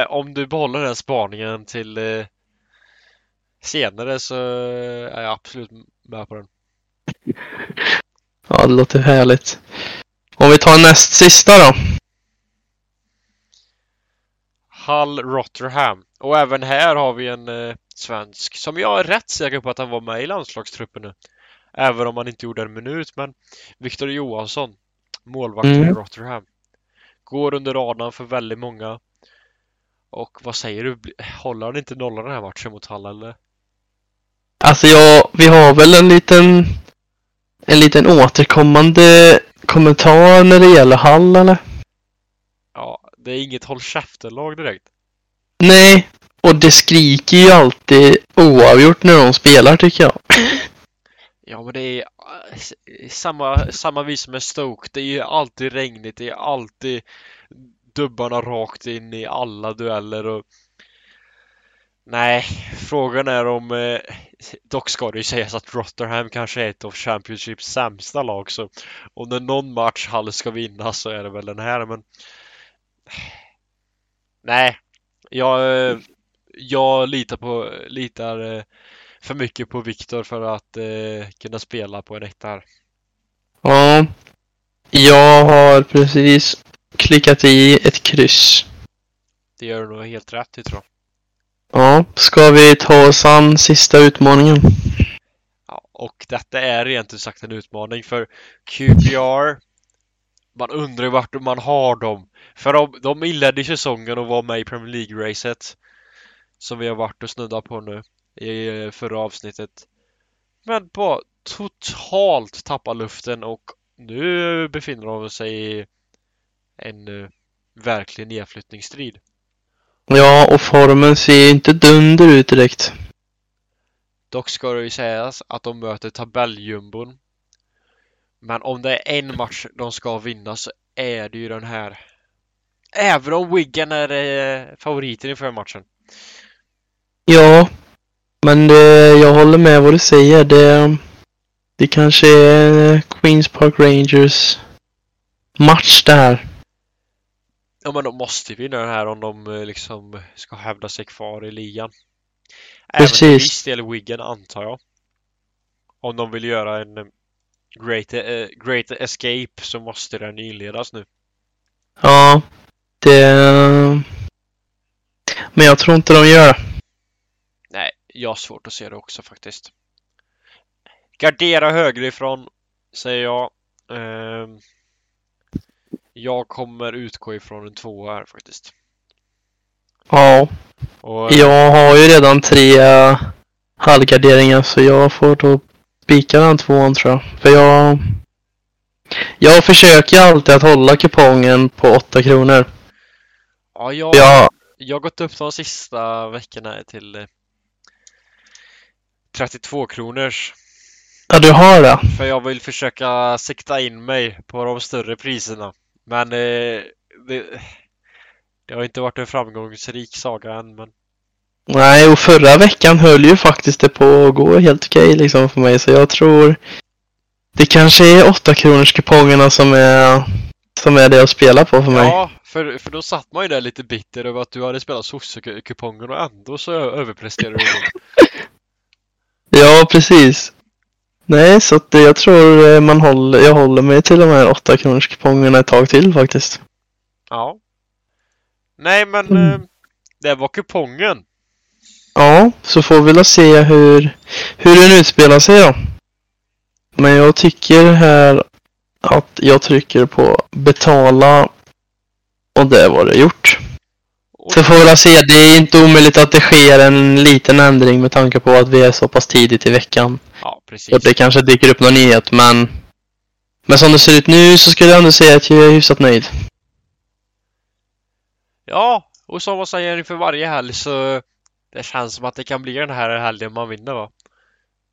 Om du behåller den spaningen till senare så är jag absolut med på den. Ja, det låter härligt. Om vi tar näst sista då. Hull Rotherham. Och även här har vi en svensk som jag är rätt säker på att han var med i landslagstruppen nu. Även om han inte gjorde en minut, men Victor Johansson, målvakt i Rotherham. Går under radarn för väldigt många. Och vad säger du? Håller han inte nollan den här matchen mot Hull, eller? Alltså vi har väl en liten återkommande kommentar när det gäller Hull, eller? Ja, det är inget håll-käften-lag direkt. Nej, och det skriker ju alltid oavgjort när de spelar, tycker jag. Ja, men det är samma vis med Stoke. Det är ju alltid regnigt, det är alltid dubbarna rakt in i alla dueller och... Nej, frågan är om... dock ska det ju sägas att Rotherham kanske är ett av Championships sämsta lag, så om det är någon match Hull ska vinna så är det väl den här, men... Nej, jag litar för mycket på Victor för att kunna spela på en äkta här. Ja, jag har precis klickat i ett kryss. Det gör du nog helt rätt, tror jag. Ja, ska vi ta oss an sista utmaningen? Ja, och detta är egentligen sagt en utmaning för QPR. Man undrar vart man har dem. För de inledde säsongen och var med i Premier League-racet. Som vi har varit och snuddat på nu i förra avsnittet. Men bara totalt tappa luften och nu befinner de sig i en verklig nedflyttningsstrid. Ja, och formen ser inte dunder ut direkt. Dock ska det ju sägas att de möter tabelljumbon. Men om det är en match de ska vinna så är det ju den här. Även om Wigan är favoriten inför matchen. Ja, men jag håller med vad du säger. Det kanske är Queens Park Rangers match det här. Ja, men de måste vinna den här om de liksom ska hävda sig kvar i ligan. Även precis. En viss del Wigan, antar jag. Om de vill göra en Great Escape så måste den inledas nu. Ja, det... Men jag tror inte de gör det. Nej, jag har svårt att se det också faktiskt. Gardera högerifrån, säger jag. Jag kommer utgå ifrån en tvåa här faktiskt. Ja. Och jag har ju redan 3 halvgarderingar, så jag får då spika den 2:an, tror jag. För jag försöker alltid att hålla kupongen på 8 kronor. Ja, jag har gått upp de sista veckorna till 32 kronors. Ja, du har det. För jag vill försöka sikta in mig på de större priserna. Men det har inte varit en framgångsrik saga än, men... Nej, och förra veckan höll ju faktiskt det på att gå helt okej liksom för mig. Så jag tror det kanske är 8-kronorskupongerna som är det jag spelar på för mig. Ja, för då satt man ju där lite bitter över att du hade spelat sossekuponger och ändå så överpresterade du. Ja, precis. Nej, så att jag tror jag håller mig till de här 8-kronorskupongerna ett tag till faktiskt. Ja. Nej, men det var kupongen. Ja, så får vi väl se hur den utspelar sig då. Men jag tycker här att jag trycker på betala. Och det var det gjort. Så får vi väl se, det är inte omöjligt att det sker en liten ändring med tanke på att vi är så pass tidigt i veckan. Ja, precis. Och det kanske dyker upp någon nyhet, men som det ser ut nu så skulle jag ändå säga att jag är hyfsat nöjd. Ja, och som man säger inför varje helg så det känns som att det kan bli den här helgen man vinner, va?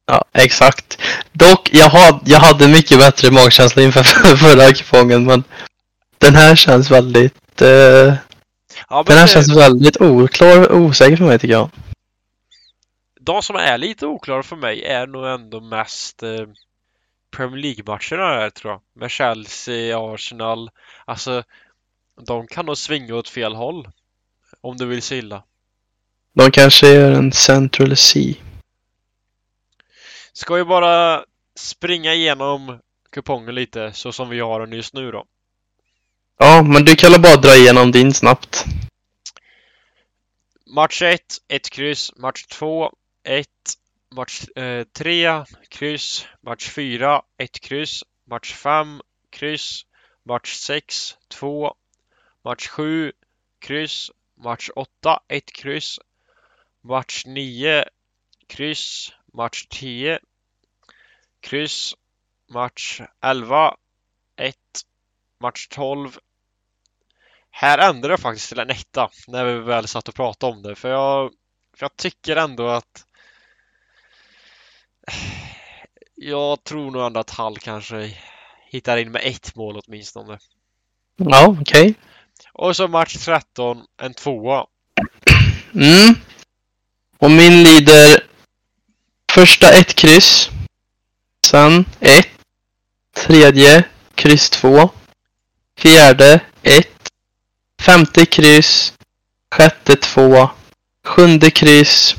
Ja, exakt. Dock, jag hade mycket bättre magkänsla inför förra kupongen, men den här känns väldigt... Ja, den här känns väldigt oklar och osäker för mig, tycker jag. De som är lite oklara för mig är nog ändå mest Premier League-matcherna här, tror jag. Med Chelsea, Arsenal. Alltså, de kan nog svinga åt fel håll. Om du vill se illa. De kanske gör en Central C. Ska vi bara springa igenom kupongen lite så som vi har den just nu då? Ja, men du kan bara dra igenom din snabbt. Match 1, 1 kryss. Match 2, 1. Match 3, kryss. Match 4, 1 kryss. Match 5, kryss. Match 6, 2. Match 7, kryss. Match 8, 1 kryss. Match 9, kryss. Match 10, kryss. Match 11, 1. Match 12. Här ändrade jag faktiskt till en etta när vi väl satt och pratade om det. För jag tycker ändå att... Jag tror nog ändå att Hall kanske hittar in med ett mål åtminstone. Ja, okej. Okay. Och så match 13, en tvåa. Mm. Och min lider... Första ett kryss. Sen ett. Tredje kryss 2. Fjärde 1. Femte kryss. Sjätte 2. Sjunde kryss.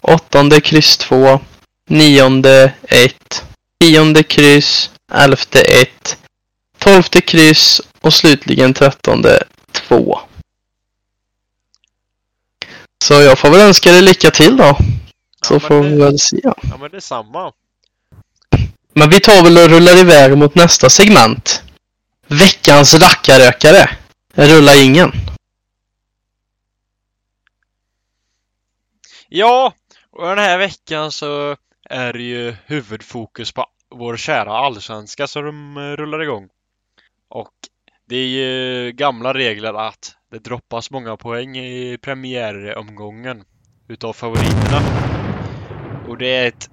Åttonde kryss 2. Nionde 1. Tionde kryss. Elfte 1. Tolfte kryss. Och slutligen 13:e 2. Så jag får väl önska dig lycka till då. Så ja, får vi väl se. Ja, men det är samma. Men vi tar väl och rullar iväg mot nästa segment. Veckans rackarökare. Rulla ingen. Ja, och den här veckan så är det ju huvudfokus på vår kära allsvenska som rullar igång. Och det är ju gamla regler att det droppas många poäng i premiäromgången utav favoriterna. Och det är ett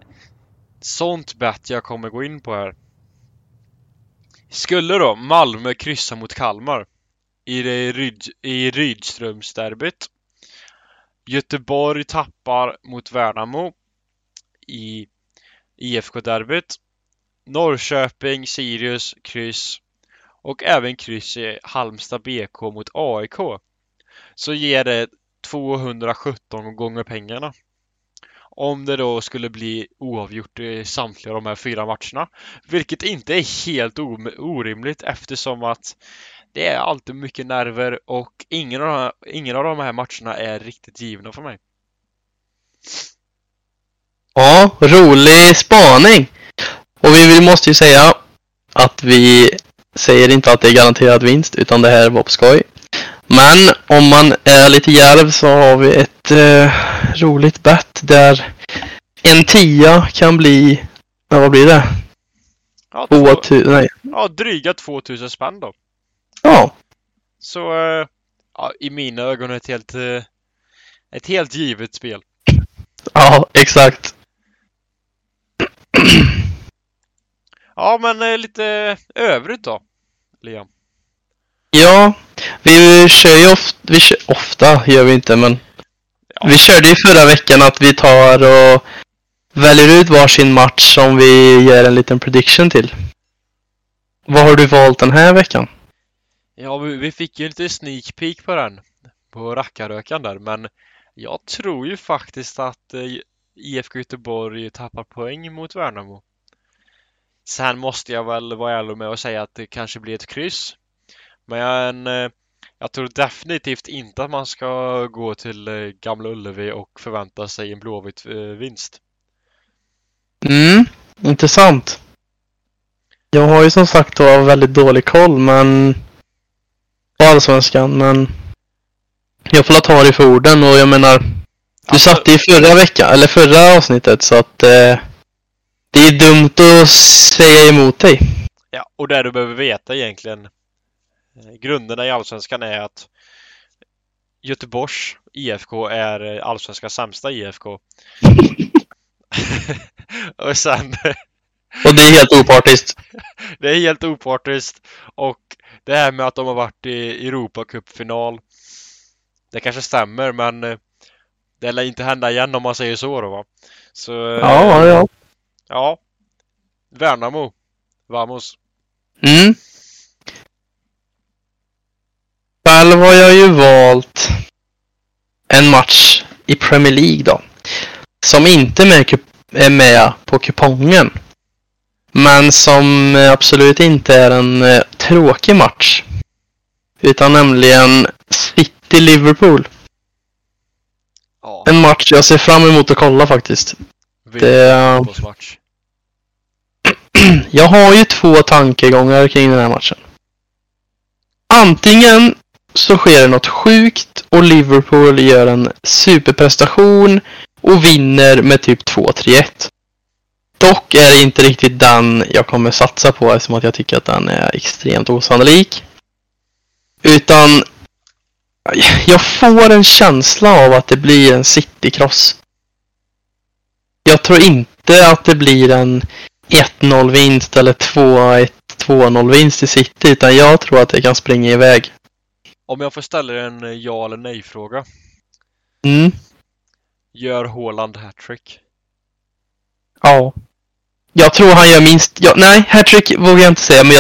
sånt bett jag kommer gå in på här. Skulle då Malmö kryssa mot Kalmar i Rydströmsderbyt. Göteborg tappar mot Värnamo i IFK-derbyt. Norrköping, Sirius, kryss. Och även kryss i Halmstad BK mot AIK. Så ger det 217 gånger pengarna. Om det då skulle bli oavgjort i samtliga de här 4 matcherna. Vilket inte är helt orimligt eftersom att det är alltid mycket nerver och ingen av de här matcherna är riktigt givna för mig. Ja, rolig spaning! Och vi måste ju säga att vi säger inte att det är garanterad vinst utan det här var på skoj. Men om man är lite djärv så har vi ett roligt bett där en 10 kan bli, vad blir det? Ja, dryga 2000 spänn då. Ja. Så i mina ögon är ett helt givet spel. Ja, exakt. Ja, men lite övrigt då, Liam. Ja, vi kör ofta gör vi inte, men ja. Vi körde ju förra veckan att vi tar och väljer ut varsin match som vi gör en liten prediction till. Vad har du valt den här veckan? Ja, vi fick ju lite sneak peek på den, på rackarökan där, men jag tror ju faktiskt att IFK Göteborg tappar poäng mot Värnamo. Sen måste jag väl vara ärlig med och säga att det kanske blir ett kryss. Men jag tror definitivt inte att man ska gå till Gamla Ullevi och förvänta sig en blåvit vinst. Mm, intressant. Jag har ju som sagt väldigt dålig koll på Allsvenskan, men jag får ta dig för orden. Och jag menar, du satt i förra avsnittet, så att det är dumt att säga emot dig. Ja, och det du behöver veta egentligen, grunderna i Allsvenskan är att Göteborgs IFK är Allsvenskans sämsta IFK. Och sen... och det är helt opartiskt. Det är helt opartiskt. Och det här med att de har varit i Europacup-final, det kanske stämmer, men det lär inte hända igen om man säger så då, va? Så, ja. Ja. Värnamo. Vamos. Mm. Själv har jag ju valt en match i Premier League då, som inte är med på kupongen, men som absolut inte är en tråkig match, utan nämligen City-Liverpool. Ja. En match jag ser fram emot att kolla faktiskt. Jag har ju två tankegångar kring den här matchen. Antingen så sker det något sjukt och Liverpool gör en superprestation och vinner med typ 2-3-1. Dock är det inte riktigt den jag kommer satsa på, eftersom att jag tycker att den är extremt osannolik. Utan jag får en känsla av att det blir en City-cross. Jag tror inte att det blir en 1-0-vinst eller 2-0-vinst i City, utan jag tror att det kan springa iväg. Om jag får ställa en ja eller nej-fråga. Mm. Gör Haaland hattrick? Ja. Jag tror han gör minst... nej, hattrick vågar jag inte säga, men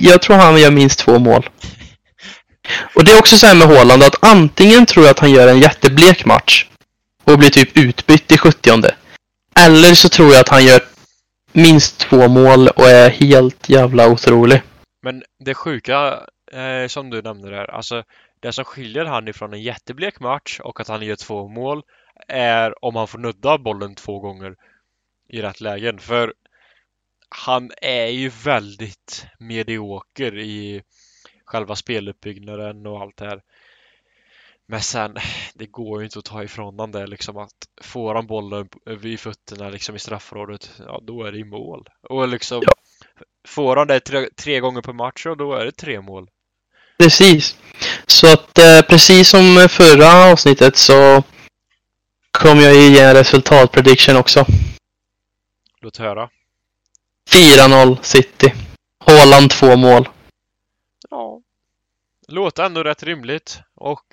jag tror han gör minst 2 mål. Och det är också så här med Haaland, att antingen tror jag att han gör en jätteblek match och blir typ utbytt i 70:e. Eller så tror jag att han gör minst 2 mål och är helt jävla otrolig. Men det sjuka som du nämnde där, alltså det som skiljer han ifrån en jätteblek match och att han gör 2 mål är om han får nudda bollen 2 gånger i rätt lägen. För han är ju väldigt medioker i själva speluppbyggnaden och allt det här. Men sen, det går ju inte att ta ifrån han det liksom, att får han bollen vid fötterna liksom i straffområdet, ja då är det i mål. Och liksom, ja. Får han det 3 gånger per match, och då är det 3 mål. Precis. Så att precis som förra avsnittet så kommer jag ju ge en resultatprediction också. Låt höra. 4-0 City. Haaland 2 mål. Ja. Låter ändå rätt rimligt. Och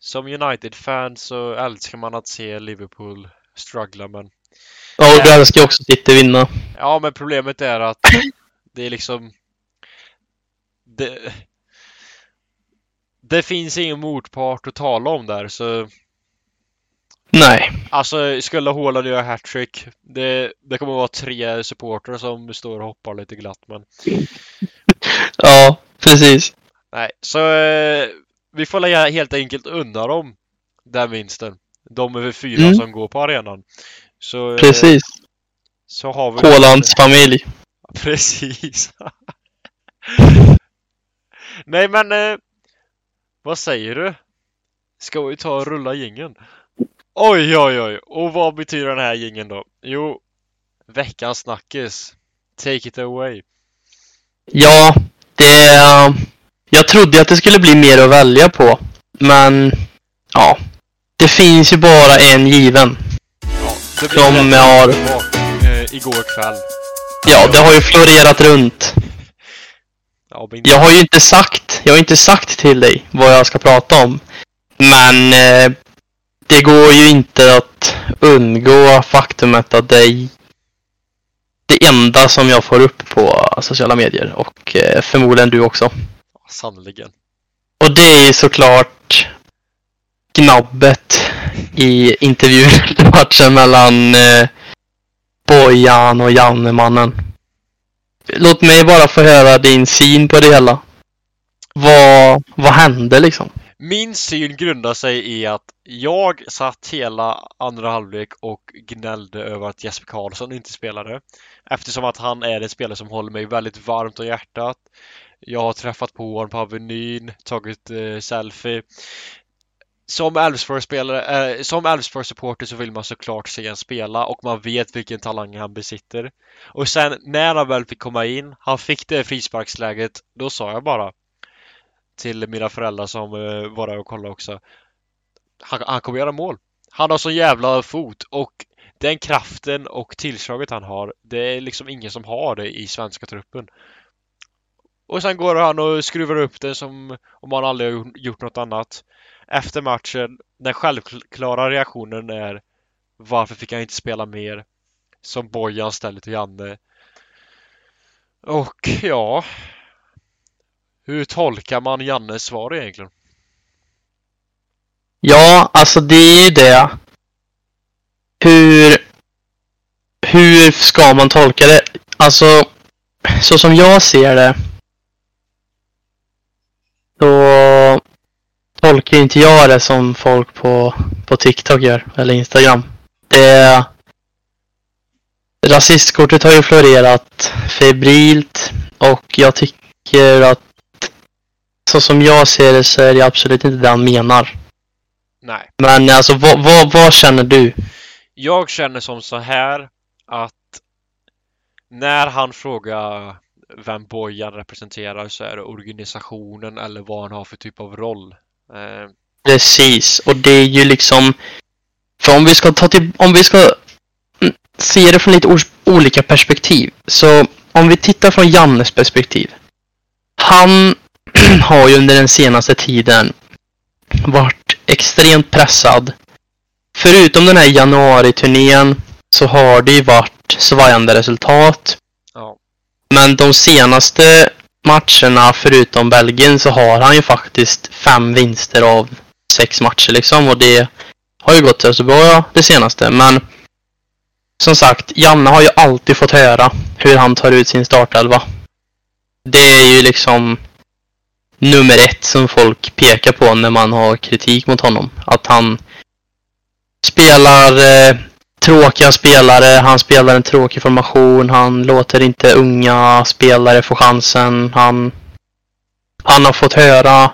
som United-fan så älskar man att se Liverpool struggla, men... ja, och jag älskar också City vinna. Ja, men problemet är att det är liksom... Det finns ingen motpart att tala om där, så... nej. Alltså, skulle Haaland göra hattrick, det kommer att vara 3 supportrar som står och hoppar lite glatt, men... ja, precis. Nej, så vi får lägga helt enkelt undan dem den vinsten. De över 4 som går på arenan. Så, precis. Så har vi Haalands familj. Precis. Nej, men vad säger du? Ska vi ta och rulla jingeln? Oj, oj, oj. Och vad betyder den här jingeln då? Jo, veckans snackis. Take it away. Ja, jag trodde att det skulle bli mer att välja på. Men, ja. Det finns ju bara en given. Ja, som har... igår kväll. Ja, det har ju florerat runt. Jag har ju inte sagt, till dig vad jag ska prata om. Men... det går ju inte att undgå faktumet att det är det enda som jag får upp på sociala medier, och förmodligen du också. Sannoliken. Och det är ju såklart gnabbet i intervjun efter matchen mellan Bojan och Jannemannen. Låt mig bara få höra din syn på det hela. Vad hände liksom? Min syn grundar sig i att jag satt hela andra halvlek och gnällde över att Jesper Karlsson inte spelade. Eftersom att han är en spelare som håller mig väldigt varmt om hjärtat. Jag har träffat på honom på Avenyn, tagit selfie. Som Älvsborg-supporter så vill man såklart se en spela och man vet vilken talang han besitter. Och sen när han väl fick komma in, han fick det frisparksläget, då sa jag bara till mina föräldrar som var där och kollade också. Han kommer göra mål. Han har så jävla fot och den kraften och tillslaget han har, det är liksom ingen som har det i svenska truppen. Och sen går han och skruvar upp det som om han aldrig har gjort något annat. Efter matchen, den självklara reaktionen är: varför fick han inte spela mer? Som Bojan ställer till Janne. Och ja, hur tolkar man Jannes svar egentligen? Ja, alltså det är det. Hur ska man tolka det? Alltså, så som jag ser det, då tolkar inte jag det som folk på TikTok gör, eller Instagram. Det rasistkortet har ju florerat febrilt, och jag tycker att så som jag ser det så är det absolut inte det han menar. Nej. Men alltså, vad känner du? Jag känner som så här att när han frågar vem Bojan representerar så är det organisationen eller vad han har för typ av roll. Precis, och det är ju liksom, för om vi ska se det från lite olika perspektiv. Så om vi tittar från Jannes perspektiv, han har ju under den senaste tiden varit extremt pressad. Förutom den här januari-turnén så har det ju varit svajande resultat. Ja. Men de senaste matcherna förutom Belgien så har han ju faktiskt 5 vinster av 6 matcher liksom. Och det har ju gått så bra det senaste. Men som sagt, Janne har ju alltid fått höra hur han tar ut sin startelva. Det är ju liksom nummer 1 som folk pekar på när man har kritik mot honom. Att han spelar tråkiga spelare, han spelar en tråkig formation, han låter inte unga spelare få chansen. Han har fått höra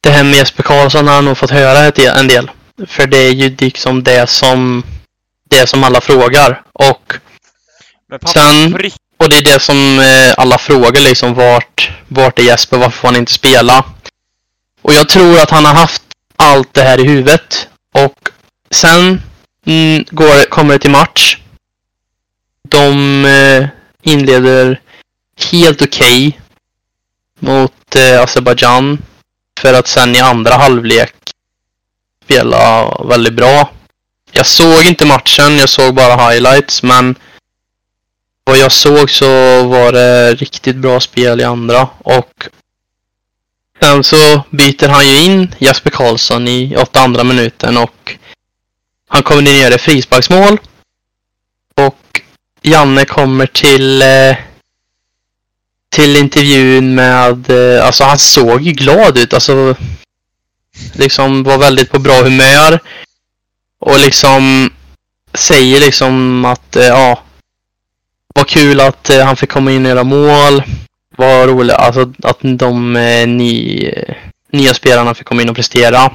det här med Jesper Karlsson, han har fått höra en del. För det är ju liksom det som alla frågar. Och det är det som alla frågar liksom, vart är Jesper, varför får han inte spela? Och jag tror att han har haft allt det här i huvudet. Och sen kommer det till match. De inleder helt okej mot Azerbaijan, för att sen i andra halvlek spela väldigt bra. Jag såg inte matchen, jag såg bara highlights, men vad jag såg så var det riktigt bra spel i andra. Och sen så byter han ju in Jesper Karlsson i 82:a minuten och han kommer ner i frisparksmål. Och Janne kommer till intervjun med, alltså han såg ju glad ut, alltså liksom var väldigt på bra humör och liksom säger liksom att ja, vad kul att han fick komma in i era mål. Vad roligt alltså att de nya spelarna fick komma in och prestera.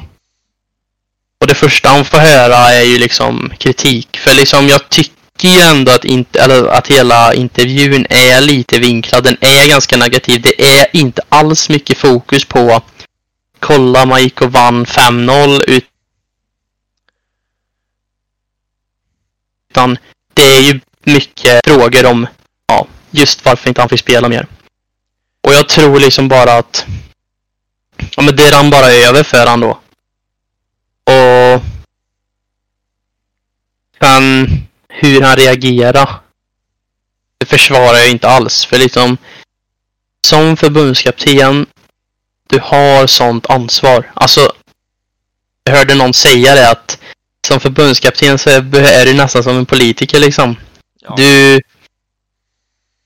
Och det första han får höra är ju liksom kritik. För liksom jag tycker ju ändå att hela intervjun är lite vinklad. Den är ganska negativ. Det är inte alls mycket fokus på kolla man gick och vann 5-0 utan det är ju mycket frågor om ja, just varför inte han fick spela mer. Och jag tror liksom bara att ja, men det rann bara över för han då. Och sen hur han reagerar, det försvarar jag inte alls. För liksom som förbundskapten, du har sånt ansvar. Alltså, jag hörde någon säga det att som förbundskapten så är du nästan som en politiker liksom. Ja. Du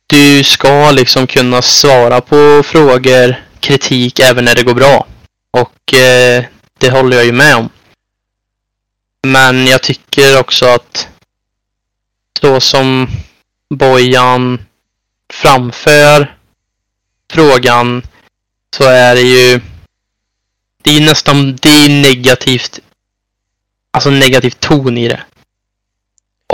du ska liksom kunna svara på frågor, kritik även när det går bra. Och det håller jag ju med om. Men jag tycker också att så som Bojan framför frågan så är det ju, det är nästan, det är negativt, alltså negativ ton i det.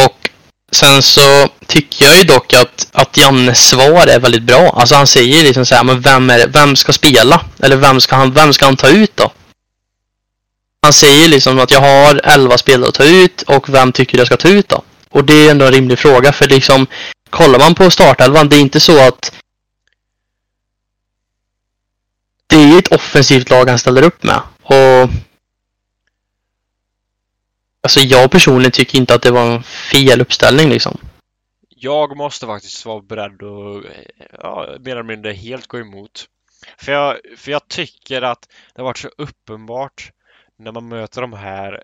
Och sen så tycker jag ju dock att Jannes svar är väldigt bra. Alltså han säger liksom så här, men vem ska spela? Eller vem ska han ta ut då? Han säger liksom att jag har 11 spelare att ta ut, och vem tycker jag ska ta ut då? Och det är ändå en rimlig fråga, för liksom kollar man på startelvan, det är inte så att det är ett offensivt lag han ställer upp med. Och alltså jag personligen tycker inte att det var en fel uppställning liksom. Jag måste faktiskt vara beredd och mer eller mindre helt gå emot. För jag tycker att det har varit så uppenbart när man möter de här,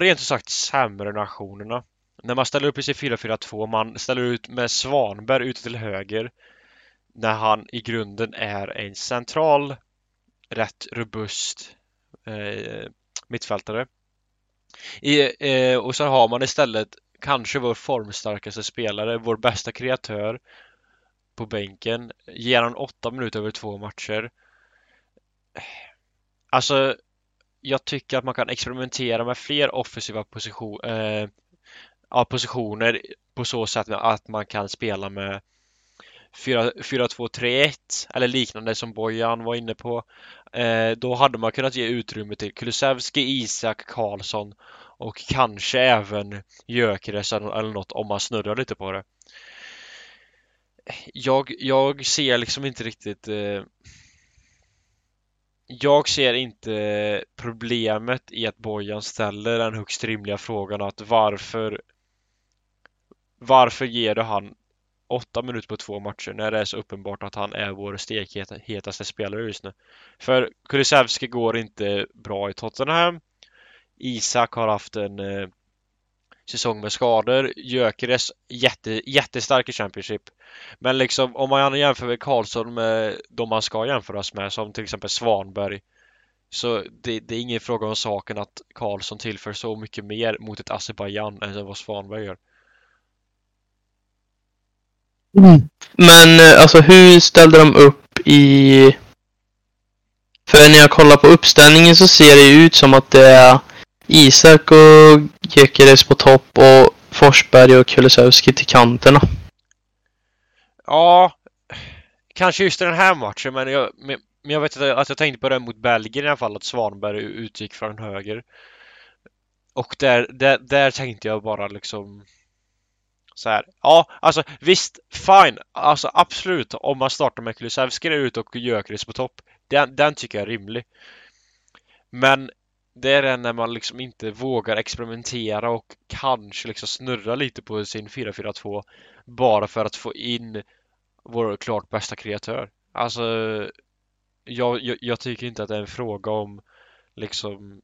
rent sagt, sämre nationerna. När man ställer upp i sin 4-4-2, man ställer ut med Svanberg ute till höger, när han i grunden är en central, rätt robust mittfältare. Och så har man istället kanske vår formstarkaste spelare, vår bästa kreatör på bänken. Ger han 8 minuter över 2 matcher. Alltså, jag tycker att man kan experimentera med fler offensiva positioner på så sätt att man kan spela med 4-2-3-1 eller liknande som Bojan var inne på. Då hade man kunnat ge utrymme till Kulusevski, Isak, Karlsson och kanske även Gyökeres eller något, om man snurrar lite på det. Jag ser liksom inte riktigt... Jag ser inte problemet i att Bojan ställer den högst rimliga frågan att varför ger du han 8 minuter på 2 matcher när det är så uppenbart att han är vår stekhetaste spelare just nu. För Kulusevski går inte bra i Tottenham. Isak har haft en säsong med skador. Gyökeres jättestark i Championship. Men liksom om man jämför med Karlsson med de man ska jämföras med, som till exempel Svanberg, så det är ingen fråga om saken att Karlsson tillför så mycket mer mot ett Azerbaijan än vad Svanberg gör. Mm. Men alltså hur ställde de upp i... För när jag kollar på uppställningen så ser det ut som att det är Isak och Gyökeres på topp och Forsberg och Kulusevski till kanterna. Ja, kanske just den här matchen, men jag vet att jag tänkte på det mot Belgien i alla fall, att Svanberg utgick från höger. Och där tänkte jag bara liksom... Så här. Ja, alltså visst, fine. Alltså absolut, om man startar med Kulusevski ut och Gyökeres på topp. Den tycker jag är rimlig. Men det är den när man liksom inte vågar experimentera och kanske liksom snurra lite på sin 4-4-2 bara för att få in vår klart bästa kreatör. Alltså jag tycker inte att det är en fråga om liksom...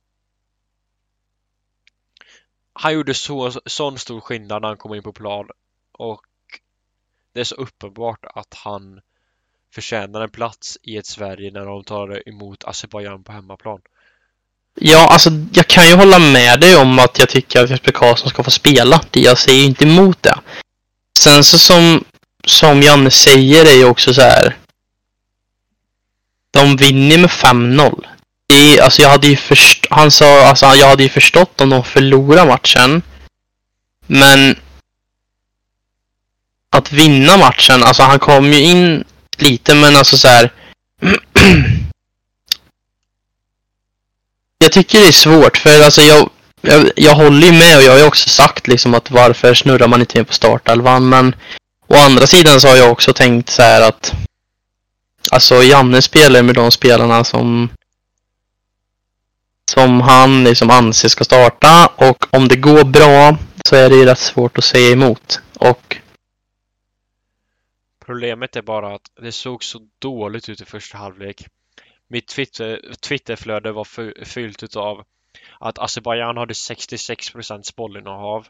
Han gjorde sån stor skillnad när han kom in på plan, och det är så uppenbart att han förtjänar en plats i ett Sverige när de tar emot Azerbaijan på hemmaplan. Ja, alltså jag kan ju hålla med dig om att jag tycker att Jesper Karlsson ska få spela. Jag säger ju inte emot det. Sen så som Janne säger är ju också så här. De vinner med 5-0. Alltså jag hade ju han sa, alltså jag hade ju förstått om de förlorar matchen, men att vinna matchen, alltså han kom ju in lite, men alltså så här. Jag tycker det är svårt, för alltså jag håller ju med, och jag har ju också sagt liksom att varför snurrar man inte in på startelvan, men å andra sidan så har jag också tänkt så här att alltså Janne spelar med de spelarna som han liksom anser ska starta, och om det går bra så är det ju rätt svårt att säga emot. Och problemet är bara att det såg så dåligt ut i första halvlek. Mitt Twitterflöde var fyllt utav att Azerbaijan hade 66% bollinnehav.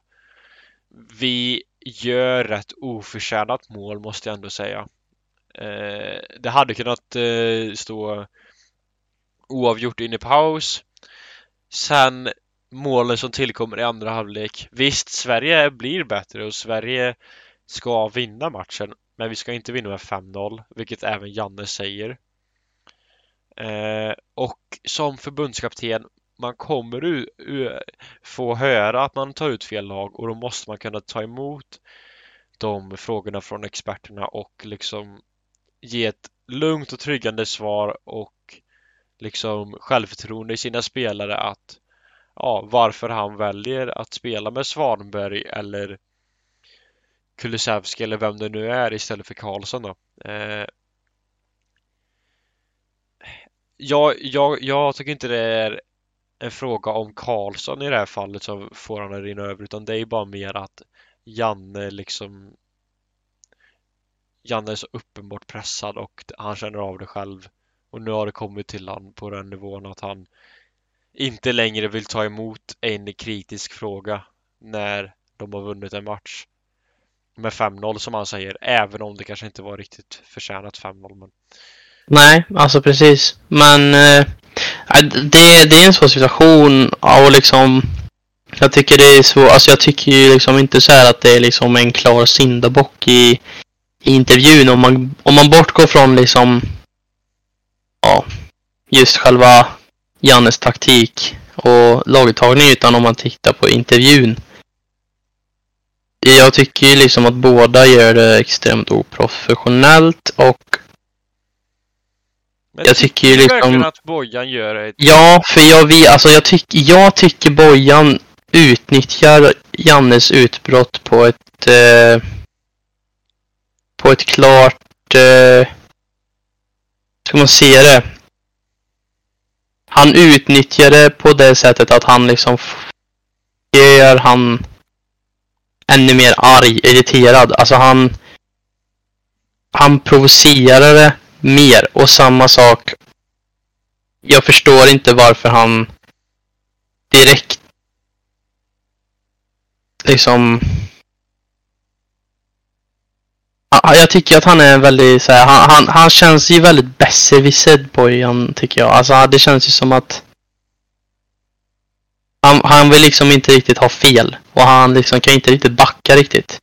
Vi gör ett oförtjänat mål, måste jag ändå säga. Det hade kunnat stå oavgjort in i paus. Sen målen som tillkommer i andra halvlek. Visst, Sverige blir bättre och Sverige ska vinna matchen, men vi ska inte vinna med 5-0, vilket även Janne säger. Och som förbundskapten, man kommer få höra att man tar ut fel lag, och då måste man kunna ta emot de frågorna från experterna och liksom ge ett lugnt och tryggande svar och liksom självförtroende i sina spelare att ja, varför han väljer att spela med Svanberg eller Kulusevski eller vem det nu är istället för Karlsson då. Jag tycker inte det är en fråga om Karlsson i det här fallet som får han att rinna över, utan det är bara mer att Janne är så uppenbart pressad och han känner av det själv, och nu har det kommit till han på den nivån att han inte längre vill ta emot en kritisk fråga när de har vunnit en match med 5-0 som han säger, även om det kanske inte var riktigt förtjänat 5-0, men... Nej, alltså precis. Men det är en svår situation, och liksom jag tycker det är svårt. Alltså jag tycker ju liksom inte så här att det är liksom en klar syndabock i intervjun, om man bortgår från liksom ja, just själva Jannes taktik och laguttagning, utan om man tittar på intervjun. Jag tycker ju liksom att båda gör det extremt oprofessionellt, och men jag tycker ju liksom att Bojan gör det. Ja, för jag tycker Bojan utnyttjar Jannes utbrott på ett klart ska man se det. Han utnyttjar det på det sättet att han liksom gör han ännu mer arg, irriterad. Alltså han provocerar det mer, och samma sak. Jag förstår inte varför han direkt liksom... Jag tycker att han är väldigt så här, han känns ju väldigt besserwisser Bojan, tycker jag. Alltså det känns ju som att han vill liksom inte riktigt ha fel, och han liksom kan inte riktigt backa riktigt.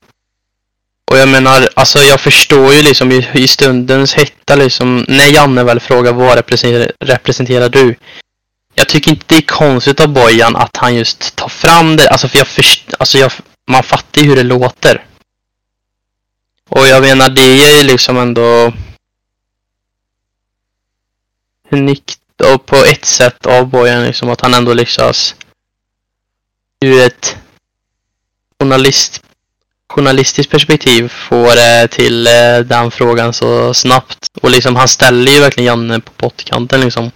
Och jag menar, alltså jag förstår ju liksom i stundens hetta liksom, när Janne väl frågar vad representerar du? Jag tycker inte det är konstigt av Bojan att han just tar fram det, alltså för man fattar ju hur det låter. Och jag menar, det är ju liksom ändå unikt och på ett sätt av Bojan liksom, att han ändå lyckas ur ett journalistiskt perspektiv får till den frågan så snabbt, och liksom han ställer ju verkligen Janne på bottkanten liksom.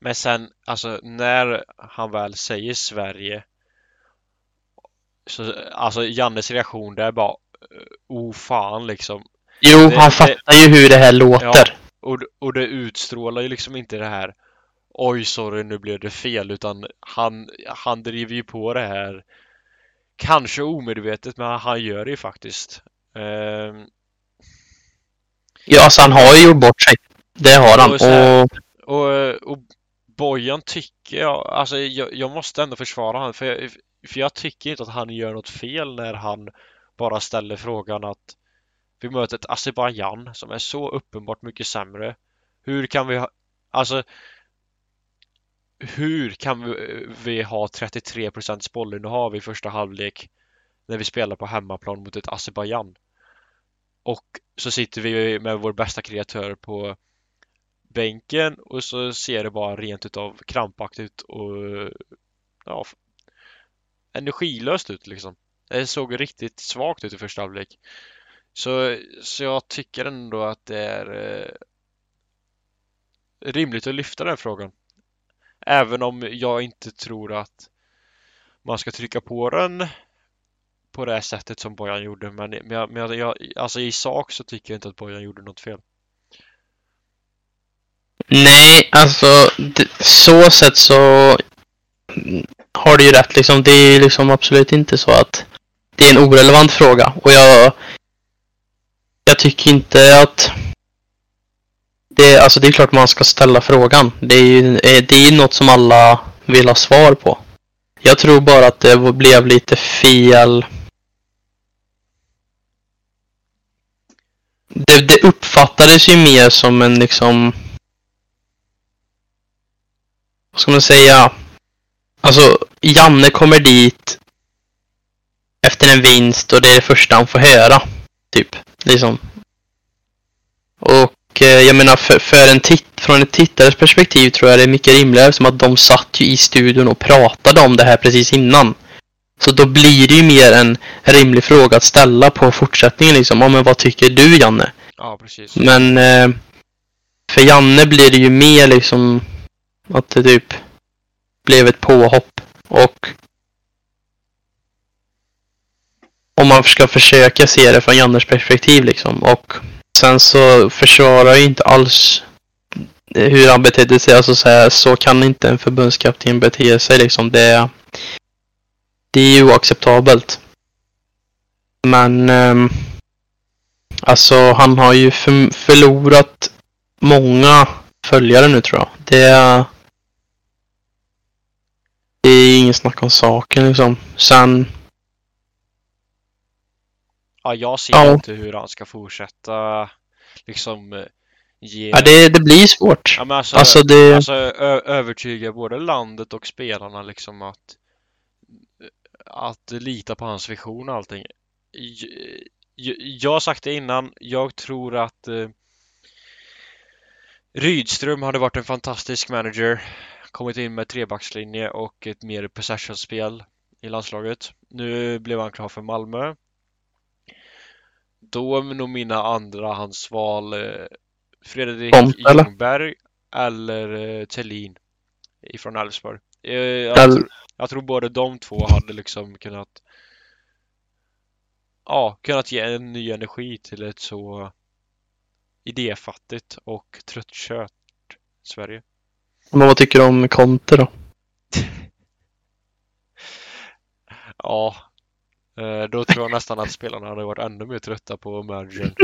Men sen alltså när han väl säger Sverige så, alltså Jannes reaktion där är bara fan liksom. Jo, han fattar ju hur det här låter, ja, och det utstrålar ju liksom inte det här oj sorry nu blev det fel, utan han driver ju på det här. Kanske omedvetet, men han gör det ju faktiskt. Ja, alltså han har ju gjort bort sig. Det har han. Och Bojan tycker jag... Alltså jag måste ändå försvara han. För jag tycker inte att han gör något fel när han bara ställer frågan att vi möter ett Azerbaijan som är så uppenbart mycket sämre. Hur kan vi ha... Alltså... Hur kan vi ha 33% bollinnehav i första halvlek när vi spelar på hemmaplan mot ett Azerbaijan? Och så sitter vi med vår bästa kreatör på bänken, och så ser det bara rent utav krampaktigt ut och ja, energilöst ut liksom. Det såg riktigt svagt ut i första halvlek. Så jag tycker ändå att det är rimligt att lyfta den frågan. Även om jag inte tror att man ska trycka på den på det sättet som Bojan gjorde. Men jag, alltså i sak så tycker jag inte att Bojan gjorde något fel. Nej, alltså så sätt så har du ju rätt liksom. Det är ju liksom absolut inte så att det är en orelevant fråga. Och jag tycker inte att det, alltså det är klart man ska ställa frågan. Det är något som alla vill ha svar på. Jag tror bara att det blev lite fel. Det uppfattades ju mer som en liksom, vad ska man säga, alltså Janne kommer dit efter en vinst och det är det första han får höra typ, liksom. Och jag menar från ett tittares perspektiv tror jag det är mycket rimligare, som att de satt ju i studion och pratade om det här precis innan. Så då blir det ju mer en rimlig fråga att ställa på fortsättningen liksom. Ja, men vad tycker du, Janne? Ja, precis. Men för Janne blir det ju mer liksom att det typ blev ett påhopp. Och om man ska försöka se det från Jannes perspektiv liksom. Och sen så försvarar ju inte alls hur han betedde sig. Alltså så kan inte en förbundskapten bete sig liksom. Det är ju oacceptabelt. Men alltså han har ju förlorat många följare nu tror jag. Det är ingen snack om saken liksom. Sen ja, jag ser inte hur han ska fortsätta liksom ge. Ja, det blir svårt. Ja, men alltså övertyga både landet och spelarna liksom att lita på hans vision och allting. Jag har sagt det innan. Jag tror att Rydström hade varit en fantastisk manager. Kommit in med trebackslinje och ett mer possession-spel i landslaget. Nu blev han klar för Malmö. Då är nog mina andrahandsval Fredrik Ljungberg eller Thelin ifrån Älvsborg. Jag tror både de två hade liksom kunnat ge en ny energi till ett så idéfattigt och tröttkört Sverige. Men vad tycker du om Conte då? Ja, då tror jag nästan att spelarna hade varit ännu mer trötta på managern.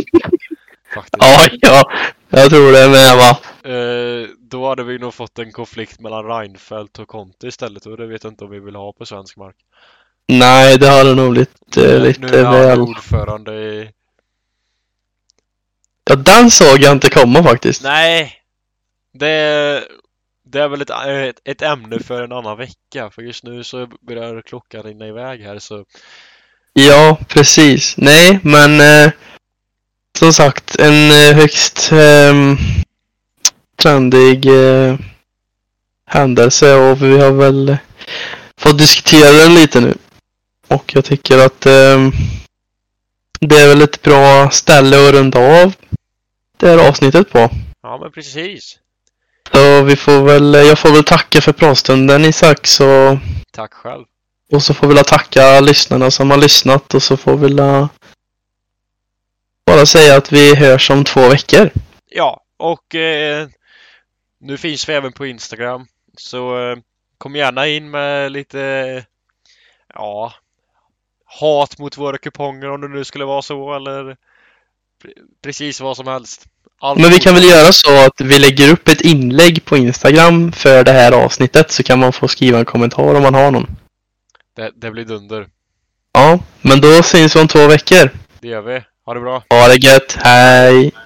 Faktiskt. Ja, jag tror det med va. Då hade vi nog fått en konflikt mellan Reinfeldt och Conte istället, och det vet jag inte om vi vill ha på svensk mark. Nej, det hade nog blivit lite väl. Ordförande i... Ja, den såg jag inte komma faktiskt. Nej, det är väl ett ämne för en annan vecka, för just nu så börjar klockan rinna iväg här så... Ja, precis. Nej, men... som sagt, en högst trendig händelse, och vi har väl fått diskutera den lite nu. Och jag tycker att det är väl ett bra ställe att runda av det här avsnittet på. Ja, men precis. Så jag får väl tacka för pratstunden, Isak, så... Tack själv. Och så får vi tacka lyssnarna som har lyssnat, och så får vi bara säga att vi hörs om 2 veckor. Ja, och nu finns vi även på Instagram. Så kom gärna in med lite hat mot våra kuponger, om det nu skulle vara så, eller precis vad som helst. Men vi kan väl göra så att vi lägger upp ett inlägg på Instagram för det här avsnittet, så kan man få skriva en kommentar om man har någon. Det blir dunder. Ja, men då syns vi om 2 veckor. Det gör vi. Ha det bra. Ha det gött. Hej.